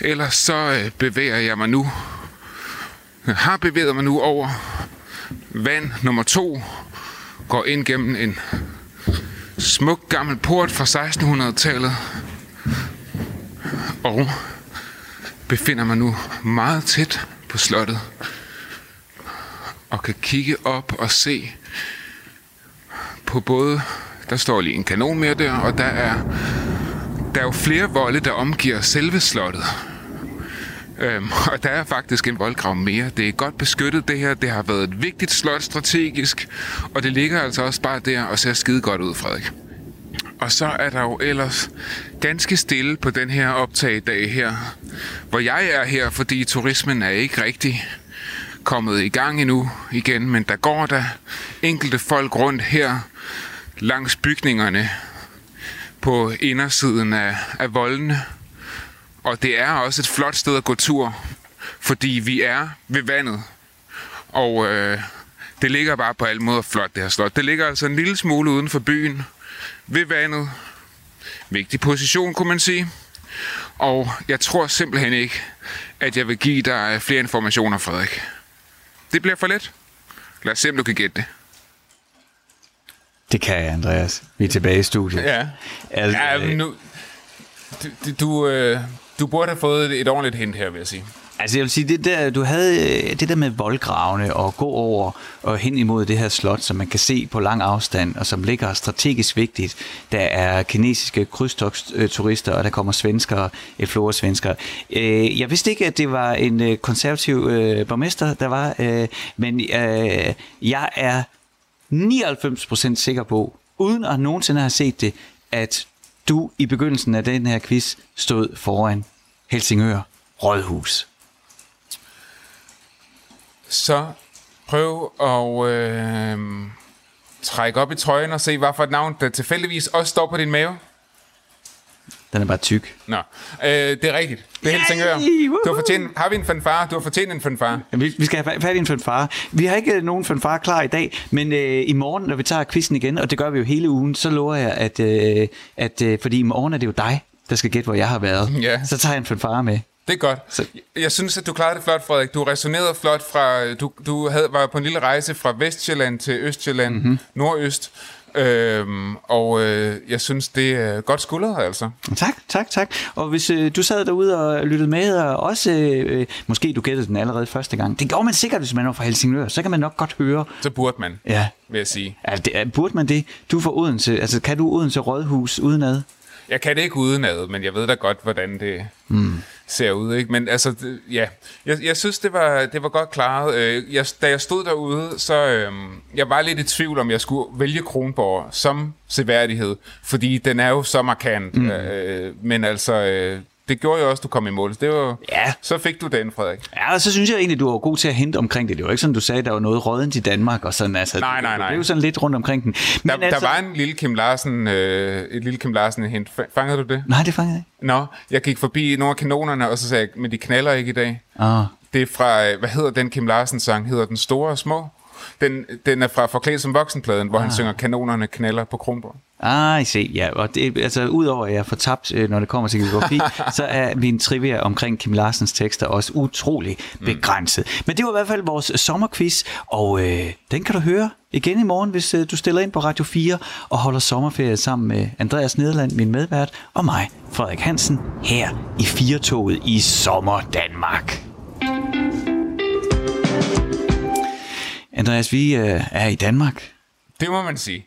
Ellers så bevæger jeg mig nu. Jeg har bevæget mig nu over vand nummer 2. Går ind gennem en smuk gammel port fra 1600-tallet. Og befinder mig nu meget tæt på slottet. Og kan kigge op og se på både... Der står lige en kanon mere der, og der er jo flere volde, der omgiver selve slottet. Og der er faktisk en voldgrav mere. Det er godt beskyttet, det her. Det har været et vigtigt slot strategisk. Og det ligger altså også bare der og ser skide godt ud, Frederik. Og så er der jo ellers ganske stille på den her optagedag her. Hvor jeg er her, fordi turismen er ikke rigtig kommet i gang endnu igen. Men der går der enkelte folk rundt her langs bygningerne. På indersiden af voldene. Og det er også et flot sted at gå tur, fordi vi er ved vandet. Og det ligger bare på alle måder flot, det her slot. Det ligger altså en lille smule uden for byen, ved vandet. Vigtig position, kunne man sige. Og jeg tror simpelthen ikke, at jeg vil give dig flere informationer, Frederik. Det bliver for let. Lad os se, om du kan gætte det. Det kan jeg, Andreas. Vi er tilbage i studiet. Ja. Du burde have fået et ordentligt hint her, vil jeg sige. Altså jeg vil sige, det der med voldgravene og gå over og hen imod det her slot, som man kan se på lang afstand, og som ligger strategisk vigtigt. Der er kinesiske krydstogtsturister, og der kommer svenskere, et flore svenskere. Jeg vidste ikke, at det var en konservativ borgmester, der var, men jeg er 99% sikker på, uden at nogensinde have set det, at du i begyndelsen af den her quiz stod foran Helsingør Rådhus. Så prøv at trække op i trøjen og se, hvad for et navn, der tilfældigvis også står på din mave. Den er bare tyk. Nå, det er rigtigt. Det er Helsingør. Har vi en fanfare? Du har fortjent en fanfare. Vi skal have fat i en fanfare. Vi har ikke nogen fanfare klar i dag, men i morgen, når vi tager quizzen igen, og det gør vi jo hele ugen, så lover jeg, at fordi i morgen er det jo dig, der skal gætte, hvor jeg har været. Ja. Så tager jeg en fanfare med. Det er godt. Så. Jeg synes, at du klarede det flot, Frederik. Du resonerede flot fra... Du var på en lille rejse fra Vestjylland til Østjylland, Nordøst. Jeg synes, det er godt skuldret, altså. Tak. Og hvis du sad derude og lyttede med, og også, måske du gættede den allerede første gang. Det gjorde man sikkert, hvis man var fra Helsingør. Så kan man nok godt høre. Så burde man, vil jeg sige. Altså, burde man det? Du er fra Odense. Altså, kan du Odense Rådhus udenad? Jeg kan det ikke udenad, men jeg ved da godt, hvordan det... ser ud, ikke? Men altså, ja, jeg synes, det var godt klaret. Da jeg stod derude, så jeg var lidt i tvivl, om jeg skulle vælge Kronborg som seværdighed, fordi den er jo så markant. Mm. Men altså, det gjorde jo også, du kom i mål. Det var, ja. Så fik du den, Frederik. Ja, og så synes jeg egentlig, du var god til at hente omkring det. Det var ikke sådan, du sagde, der var noget rådent i Danmark og sådan. Altså, nej. Det blev sådan lidt rundt omkring den. Men der var en lille Kim Larsen, et lille Kim Larsen hint. Fangede du det? Nej, det fangede jeg ikke. Nå, jeg gik forbi nogle af kanonerne, og så sagde jeg, men de knaller ikke i dag. Ah. Det er fra, hvad hedder den Kim Larsen-sang? Hedder Den Store og Små? Den er fra Forklædt som Voksenpladen, hvor han synger, kanonerne knaller på Kronborg. I se, ja. Og det, altså, udover at jeg får tabt, når det kommer til geografi, så er min trivia omkring Kim Larsens tekster også utrolig begrænset. Men det var i hvert fald vores sommerquiz, og den kan du høre igen i morgen, hvis du stiller ind på Radio 4 og holder sommerferie sammen med Andreas Nederland, min medvært, og mig, Frederik Hansen, her i Firtoget i Sommer Danmark. Andreas, vi er i Danmark. Det må man sige.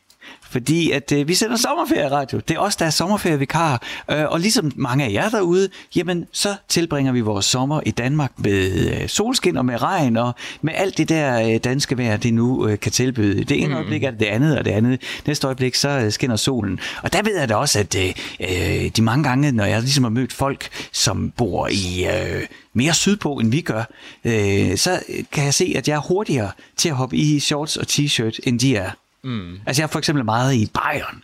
Fordi at vi sender sommerferieradio. Det er os, der er sommerferievikarer. Og ligesom mange af jer derude, jamen så tilbringer vi vores sommer i Danmark med solskin og med regn og med alt det der danske vejr, det nu kan tilbyde. Det ene øjeblik er det andet, og det andet næste øjeblik, så skinner solen. Og der ved jeg da også, at de mange gange, når jeg ligesom har mødt folk, som bor i mere sydpå, end vi gør, så kan jeg se, at jeg er hurtigere til at hoppe i shorts og t-shirt, end de er. Mm. Altså jeg er for eksempel meget i Bayern,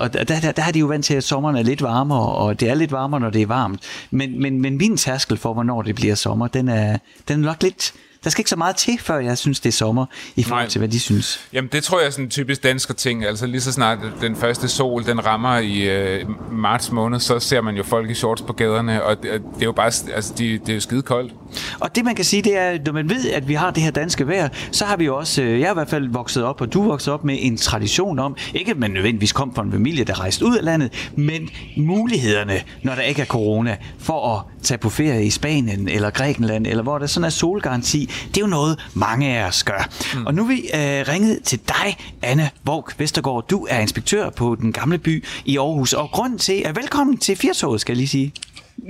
og der er de jo vant til, at sommeren er lidt varmere, og det er lidt varmere, når det er varmt, men min tærskel for, hvornår det bliver sommer, den er nok lidt, der skal ikke så meget til, før jeg synes, det er sommer, i forhold til, hvad de synes. Jamen det tror jeg er sådan en typisk dansker ting, altså lige så snart den første sol, den rammer i marts måned, så ser man jo folk i shorts på gaderne, og det er jo bare, altså det er jo skide koldt. Og det man kan sige, det er, når man ved, at vi har det her danske vejr, så har vi jo også, jeg er i hvert fald vokset op, og du voksede op med en tradition om, ikke at man nødvendigvis kom fra en familie, der rejste ud af landet, men mulighederne, når der ikke er corona, for at tage på ferie i Spanien eller Grækenland, eller hvor der sådan er solgaranti, det er jo noget, mange af os gør. Mm. Og nu vil vi ringe til dig, Anne Vogt Vestergaard. Du er inspektør på Den Gamle By i Aarhus, og grunden til, at velkommen til Firtoget, skal jeg lige sige.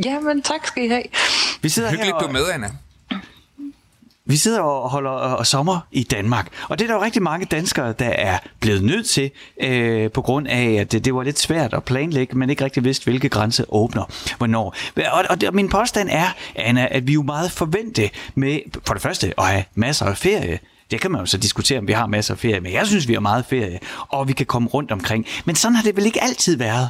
Jamen, tak skal I have. Vi sidder hyggeligt, du er med, Anna. Vi sidder og holder sommer i Danmark, og det er der jo rigtig mange danskere, der er blevet nødt til, på grund af, at det var lidt svært at planlægge, men ikke rigtig vidste, hvilke grænser åbner, hvornår. Og min påstand er, Anna, at vi jo meget forventer med, for det første, at have masser af ferie. Det kan man jo så diskutere, om vi har masser af ferie, men jeg synes, vi har meget ferie, og vi kan komme rundt omkring. Men sådan har det vel ikke altid været?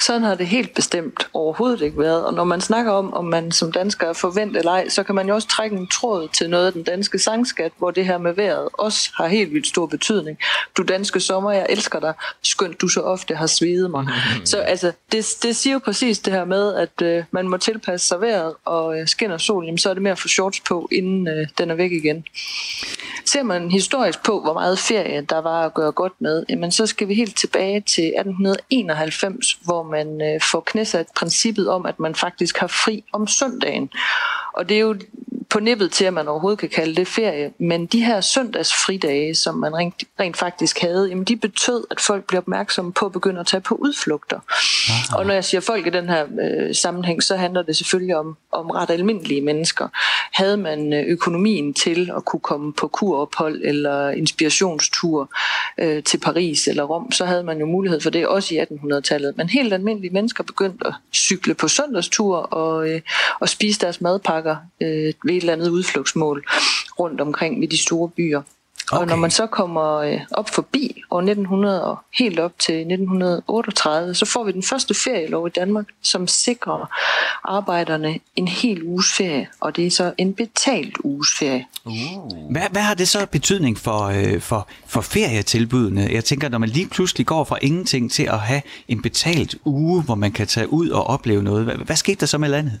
Sådan har det helt bestemt overhovedet ikke været, og når man snakker om man som dansker er forventet eller ej, så kan man jo også trække en tråd til noget af den danske sangskat, hvor det her med vejret også har helt vildt stor betydning. Du danske sommer, jeg elsker dig, skønt du så ofte har svedet mig. Så altså, det siger jo præcis det her med, at man må tilpasse sig vejret, og skinner solen, jamen, så er det mere at få shorts på, inden den er væk igen. Ser man historisk på, hvor meget ferie der var at gøre godt med, jamen, så skal vi helt tilbage til 1891, hvor man får knæsat princippet om, at man faktisk har fri om søndagen. Og det er jo på nippet til, at man overhovedet kan kalde det ferie, men de her søndagsfridage, som man rent faktisk havde, jamen de betød, at folk blev opmærksomme på at begynde at tage på udflugter. Aha. Og når jeg siger folk i den her sammenhæng, så handler det selvfølgelig om ret almindelige mennesker. Havde man økonomien til at kunne komme på kurophold eller inspirationstur til Paris eller Rom, så havde man jo mulighed for det, også i 1800-tallet. Men helt almindelige mennesker begyndte at cykle på søndagstur og spise deres madpakker ved et eller andet udflugtsmål rundt omkring ved de store byer. Okay. Og når man så kommer op forbi år 1900 og helt op til 1938, så får vi den første ferielov i Danmark, som sikrer arbejderne en hel uges ferie, og det er så en betalt uges ferie. Hvad har det så betydning for ferietilbudene? Jeg tænker, når man lige pludselig går fra ingenting til at have en betalt uge, hvor man kan tage ud og opleve noget, hvad skete der så med landet?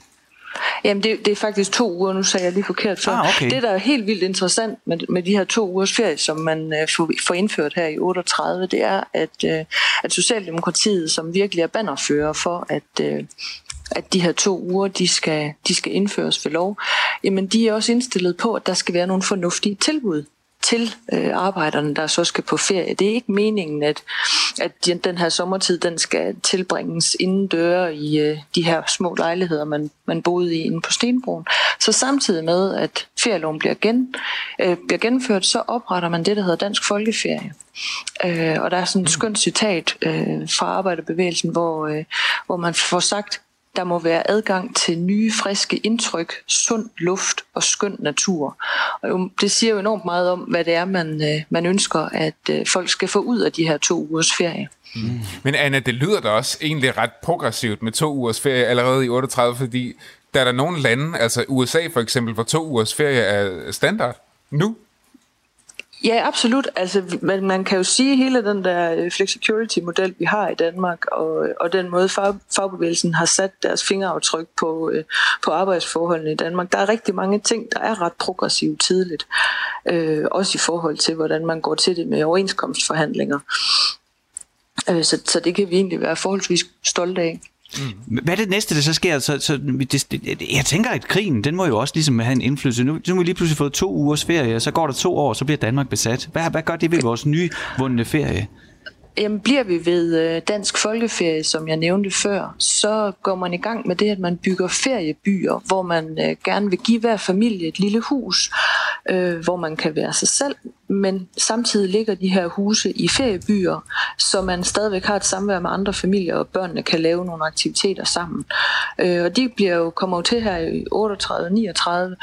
Jamen det er faktisk 2 uger, nu sagde jeg lige forkert før. Okay. Det der er helt vildt interessant med de her 2 ugers ferie, som man får indført her i 38, det er, at Socialdemokratiet, som virkelig er bannerfører for, at de her 2 uger, de skal indføres ved lov, jamen de er også indstillet på, at der skal være nogle fornuftige tilbud til arbejderne, der så skal på ferie. Det er ikke meningen, at den her sommertid, den skal tilbringes indendøre i de her små lejligheder, man boede i inde på Stenbroen. Så samtidig med, at ferieloven bliver gennemført, så opretter man det, der hedder Dansk Folkeferie. Og der er sådan et skønt citat fra arbejderbevægelsen, hvor man får sagt, der må være adgang til nye, friske indtryk, sund luft og skøn natur. Og det siger jo enormt meget om, hvad det er, man ønsker, at folk skal få ud af de her 2 ugers ferie. Mm. Men Anna, det lyder da også egentlig ret progressivt med 2 ugers ferie allerede i 38, fordi der er der nogle lande, altså USA for eksempel, hvor 2 ugers ferie er standard nu. Ja, absolut. Altså, man kan jo sige, at hele den der flexicurity-model, vi har i Danmark, og den måde fagbevægelsen har sat deres fingeraftryk på arbejdsforholdene i Danmark, der er rigtig mange ting, der er ret progressivt tidligt. Også i forhold til, hvordan man går til det med overenskomstforhandlinger. Så det kan vi egentlig være forholdsvis stolte af. Mm. Hvad er det næste, der så sker? Jeg tænker, at krigen, den må jo også ligesom have en indflydelse. Nu har vi lige pludselig fået 2 ugers ferie, og så går der 2 år, så bliver Danmark besat. Hvad gør det ved vores nye vundne ferie? Jamen, bliver vi ved Dansk Folkeferie, som jeg nævnte før, så går man i gang med det, at man bygger feriebyer, hvor man gerne vil give hver familie et lille hus, hvor man kan være sig selv, men samtidig ligger de her huse i feriebyer, så man stadigvæk har et samvær med andre familier, og børnene kan lave nogle aktiviteter sammen. Og de kommer jo til her i 38, 39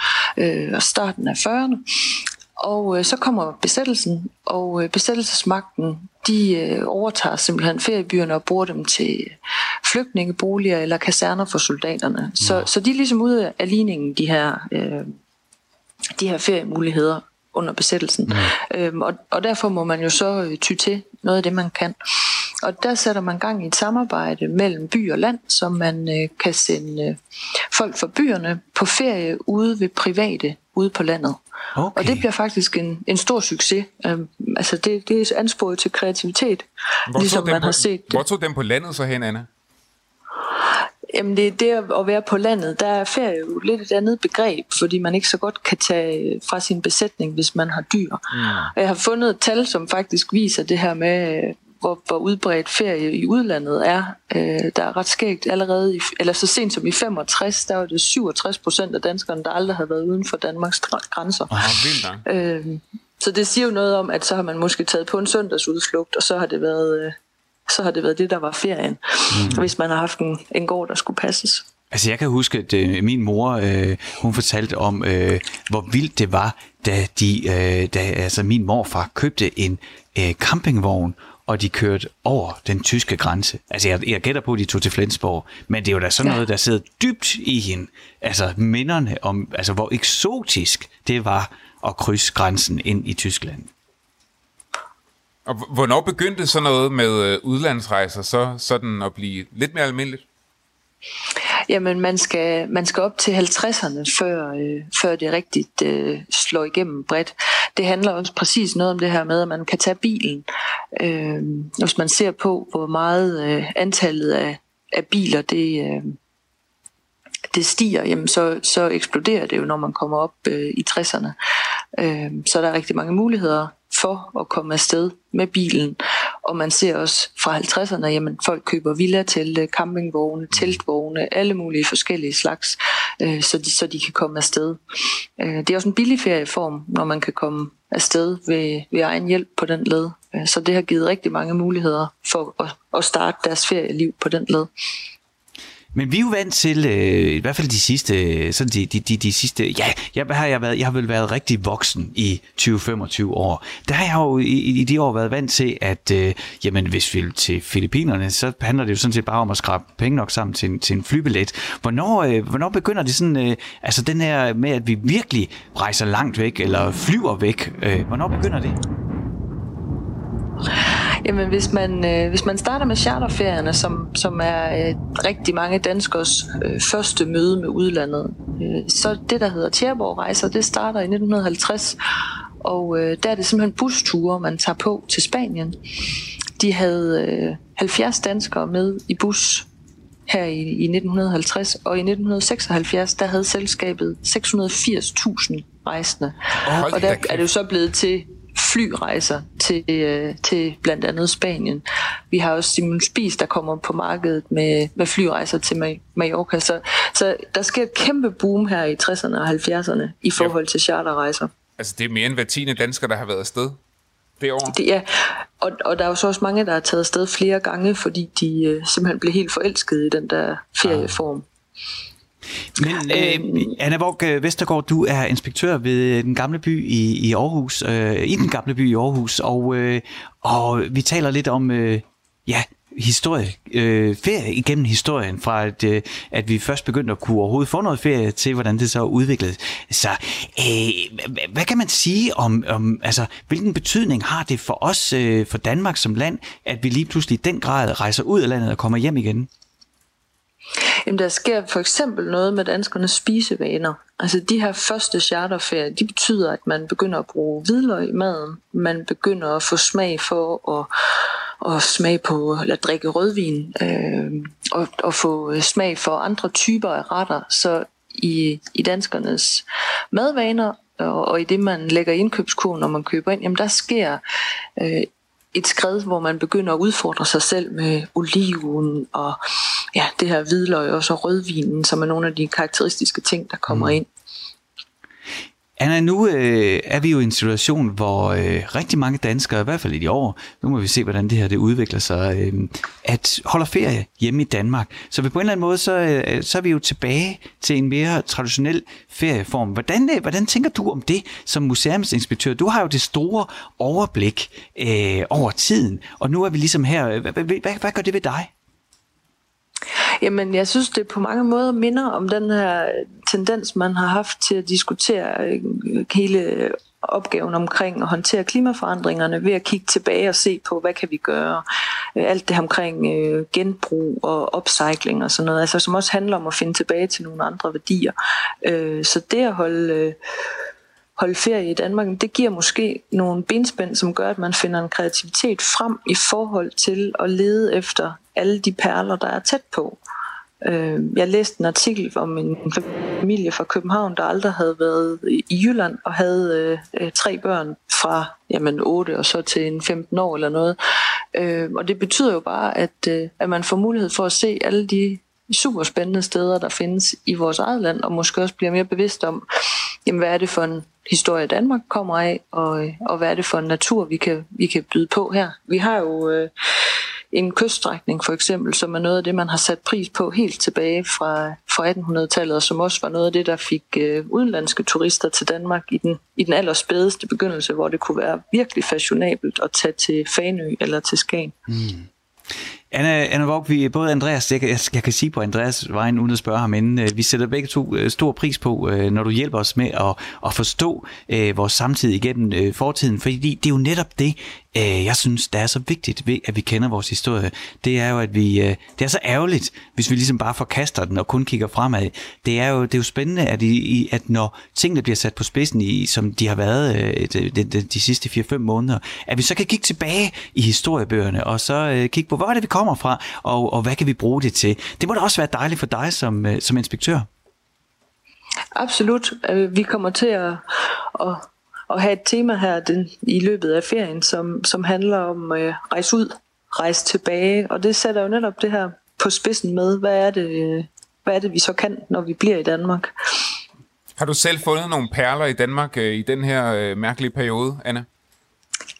og starten af 40'erne. Og så kommer besættelsen, og besættelsesmagten, de overtager simpelthen feriebyerne og bruger dem til flygtningeboliger eller kaserner for soldaterne. Så de er ligesom ude af ligningen, de her feriemuligheder under besættelsen. Og derfor må man jo så ty til noget af det, man kan. Og der sætter man gang i et samarbejde mellem by og land, så man kan sende folk fra byerne på ferie ude ved private, ude på landet. Okay. Og det bliver faktisk en stor succes. Altså det er ansporet til kreativitet, ligesom man har set det. Hvor tog dem på landet så hen, Anna? Jamen det at være på landet, der er ferie jo lidt et andet begreb, fordi man ikke så godt kan tage fra sin besætning, hvis man har dyr. Og jeg har fundet et tal, som faktisk viser det her med, hvor udbredt ferie i udlandet er. Der er ret skægt allerede, eller så sent som i 65, der var det 67% af danskerne, der aldrig havde været uden for Danmarks grænser. Så det siger jo noget om, at så har man måske taget på en søndagsudflugt, og så har det været, det, der var ferien, hvis man har haft en gård, der skulle passes. Altså jeg kan huske, at min mor, hun fortalte om, hvor vildt det var, da min morfar købte en campingvogn, og de kørte over den tyske grænse. Altså, jeg gætter på, at de tog til Flensborg, men det er jo da sådan noget, der sidder dybt i hende. Altså, minderne om, altså, hvor eksotisk det var at krydse grænsen ind i Tyskland. Og hvornår begyndte sådan noget med udlandsrejser så sådan at blive lidt mere almindeligt? Jamen, man skal op til 50'erne, før det rigtigt slår igennem bredt. Det handler også præcis noget om det her med, at man kan tage bilen. Hvis man ser på, hvor meget antallet af biler, det stiger, jamen så eksploderer det jo, når man kommer op i 60'erne. Så der er rigtig mange muligheder for at komme afsted med bilen. Og man ser også fra 50'erne, jamen folk køber villatelte, campingvogne, teltvogne, alle mulige forskellige slags, så de kan komme afsted. Det er også en billig ferieform, når man kan komme afsted ved egen hjælp på den led. Så det har givet rigtig mange muligheder for at starte deres ferieliv på den led. Men vi er jo vant til, i hvert fald de sidste, ja, jeg har vel været rigtig voksen i 20-25 år. Der har jeg jo i de år været vant til, at jamen, hvis vi vil til Filippinerne, så handler det jo sådan set bare om at skrabe penge nok sammen til en flybillet. Hvornår begynder det sådan, altså den her med, at vi virkelig rejser langt væk, eller flyver væk, hvornår begynder det? Jamen, hvis man starter med charterferierne, som er rigtig mange danskers første møde med udlandet, så det, der hedder Tjæreborg-rejser, det starter i 1950, og der er det simpelthen busture, man tager på til Spanien. De havde 70 danskere med i bus her i 1950, og i 1976, der havde selskabet 680.000 rejsende. Og der er det jo så blevet til flyrejser til blandt andet Spanien. Vi har også Simon Spies, der kommer på markedet med flyrejser til Mallorca. Så der sker et kæmpe boom her i 60'erne og 70'erne i forhold til charterrejser. Altså det er mere end hver 10. dansker, der har været afsted det år? Ja, og der er jo så også mange, der har taget afsted flere gange, fordi de simpelthen blev helt forelskede i den der ferieform. Men Anna Borg Vestergaard, du er inspektør ved den gamle by i Aarhus, og vi taler lidt om historie, ferie igennem historien, fra at vi først begyndte at kunne overhovedet få noget ferie til hvordan det så udviklede sig. Hvad kan man sige om altså hvilken betydning har det for os, for Danmark som land, at vi lige pludselig i den grad rejser ud af landet og kommer hjem igen? Jamen, der sker for eksempel noget med danskernes spisevaner. Altså de her første charterferier, de betyder, at man begynder at bruge hvidløg i maden. Man begynder at få smag for at smage på, eller drikke rødvin, og få smag for andre typer af retter. Så i danskernes madvaner, og i det, man lægger i indkøbskurven, når man køber ind, jamen der sker et skridt, hvor man begynder at udfordre sig selv med oliven og det her hvidløg og så rødvinen, som er nogle af de karakteristiske ting, der kommer ind. Anna, nu er vi jo i en situation, hvor rigtig mange danskere, i hvert fald i de år, nu må vi se, hvordan det her det udvikler sig, at holder ferie hjemme i Danmark. Så på en eller anden måde, så er vi jo tilbage til en mere traditionel ferieform. Hvordan tænker du om det som museumsinspektør? Du har jo det store overblik over tiden, og nu er vi ligesom her. Hvad gør det ved dig? Jamen, jeg synes, det på mange måder minder om den her tendens, man har haft til at diskutere hele opgaven omkring at håndtere klimaforandringerne ved at kigge tilbage og se på, hvad kan vi gøre? Alt det omkring genbrug og upcycling og sådan noget, altså, som også handler om at finde tilbage til nogle andre værdier. Så det at holde ferie i Danmark, det giver måske nogle benspænd, som gør, at man finder en kreativitet frem i forhold til at lede efter alle de perler, der er tæt på. Jeg læste en artikel om en familie fra København, der aldrig havde været i Jylland, og havde 3 børn fra 8 og så til en 15 år eller noget. Og det betyder jo bare, at man får mulighed for at se alle de super spændende steder, der findes i vores eget land, og måske også bliver mere bevidst om, jamen, hvad er det for en historie, Danmark kommer af, og hvad er det for en natur, vi kan byde på her. Vi har jo en kyststrækning for eksempel, som er noget af det, man har sat pris på helt tilbage fra 1800-tallet, og som også var noget af det, der fik udenlandske turister til Danmark i den allerspædeste begyndelse, hvor det kunne være virkelig fashionabelt at tage til Fanø eller til Skagen. Anna Vogt, både Andreas, jeg kan sige på Andreas vejen, uden at spørge ham inden, vi sætter begge to stor pris på, når du hjælper os med at forstå vores samtid igennem fortiden, fordi det er jo netop det, jeg synes, der er så vigtigt ved, at vi kender vores historie. Det er jo, at det er så ærgerligt, hvis vi ligesom bare forkaster den og kun kigger fremad. Det er jo spændende, at når tingene bliver sat på spidsen, som de har været de sidste 4-5 måneder, at vi så kan kigge tilbage i historiebøgerne og så kigge på, hvor er det, vi kommer fra, og hvad kan vi bruge det til? Det må da også være dejligt for dig som inspektør. Absolut. Vi kommer til at have et tema her i løbet af ferien, som handler om rejse ud, rejse tilbage, og det sætter jo netop det her på spidsen med, hvad er det vi så kan, når vi bliver i Danmark. Har du selv fundet nogle perler i Danmark i den her mærkelige periode, Anna?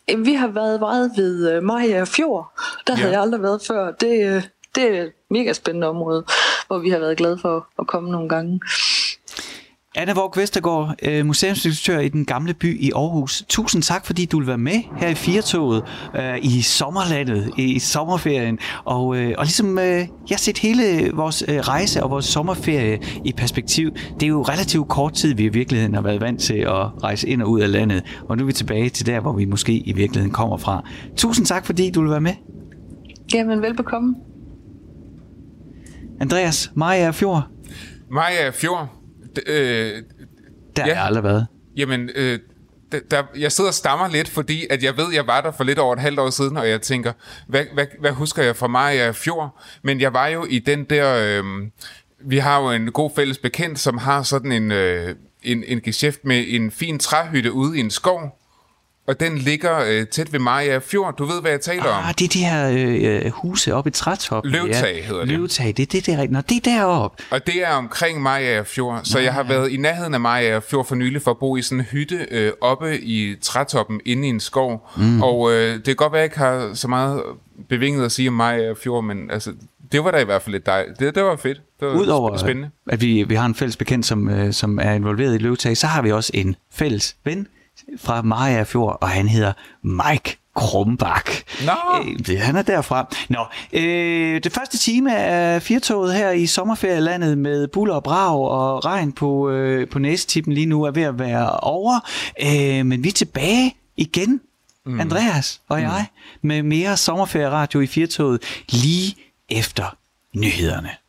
Jamen, vi har været meget ved Mariager Fjord. Der havde jeg aldrig været før. Det er et mega spændende område, hvor vi har været glade for at komme nogle gange. Anna Vogt Vestergaard, museumsinspektør i den gamle by i Aarhus. Tusind tak, fordi du vil være med her i Firtoget, i sommerlandet, i sommerferien. Og ligesom sætte hele vores rejse og vores sommerferie i perspektiv. Det er jo relativt kort tid, vi i virkeligheden har været vant til at rejse ind og ud af landet. Og nu er vi tilbage til der, hvor vi måske i virkeligheden kommer fra. Tusind tak, fordi du vil være med. Jamen, velbekomme. Andreas, Mariager Fjord. Mariager Fjord. Der har jeg aldrig været. Jamen, jeg sidder og stammer lidt, fordi at jeg ved, jeg var der for lidt over et halvt år siden, og jeg tænker, hvad husker jeg fra Mariager Fjord? Men jeg var jo i den der... vi har jo en god fælles bekendt, som har sådan en geschæft med en fin træhytte ude i en skov, Og den ligger tæt ved Mariager Fjord. Du ved, hvad jeg taler om. Det er de her huse oppe i Trætoppen. Løvtag hedder det. Løvtag, det er rigtigt. Nå, det er deroppe. Og det er omkring Mariager Fjord. Så jeg har været i nærheden af Mariager Fjord for nylig for at bo i sådan en hytte oppe i Trætoppen inde i en skov. Mm. Og det kan godt være, at jeg ikke har så meget bevinget at sige om Mariager Fjord, men altså... Det var da i hvert fald lidt dejligt. Det var fedt. Det var udover spændende. At vi har en fælles bekendt, som er involveret i Løvtag, så har vi også en fælles ven fra Mariager Fjord, og han hedder Mike Kronbak. Han er derfra. Det første time af Firtoget her i sommerferielandet med buller og brag og regn på næsetippen lige nu er ved at være over. Men vi er tilbage igen, Andreas og jeg, med mere sommerferieradio i Firtoget lige efter nyhederne.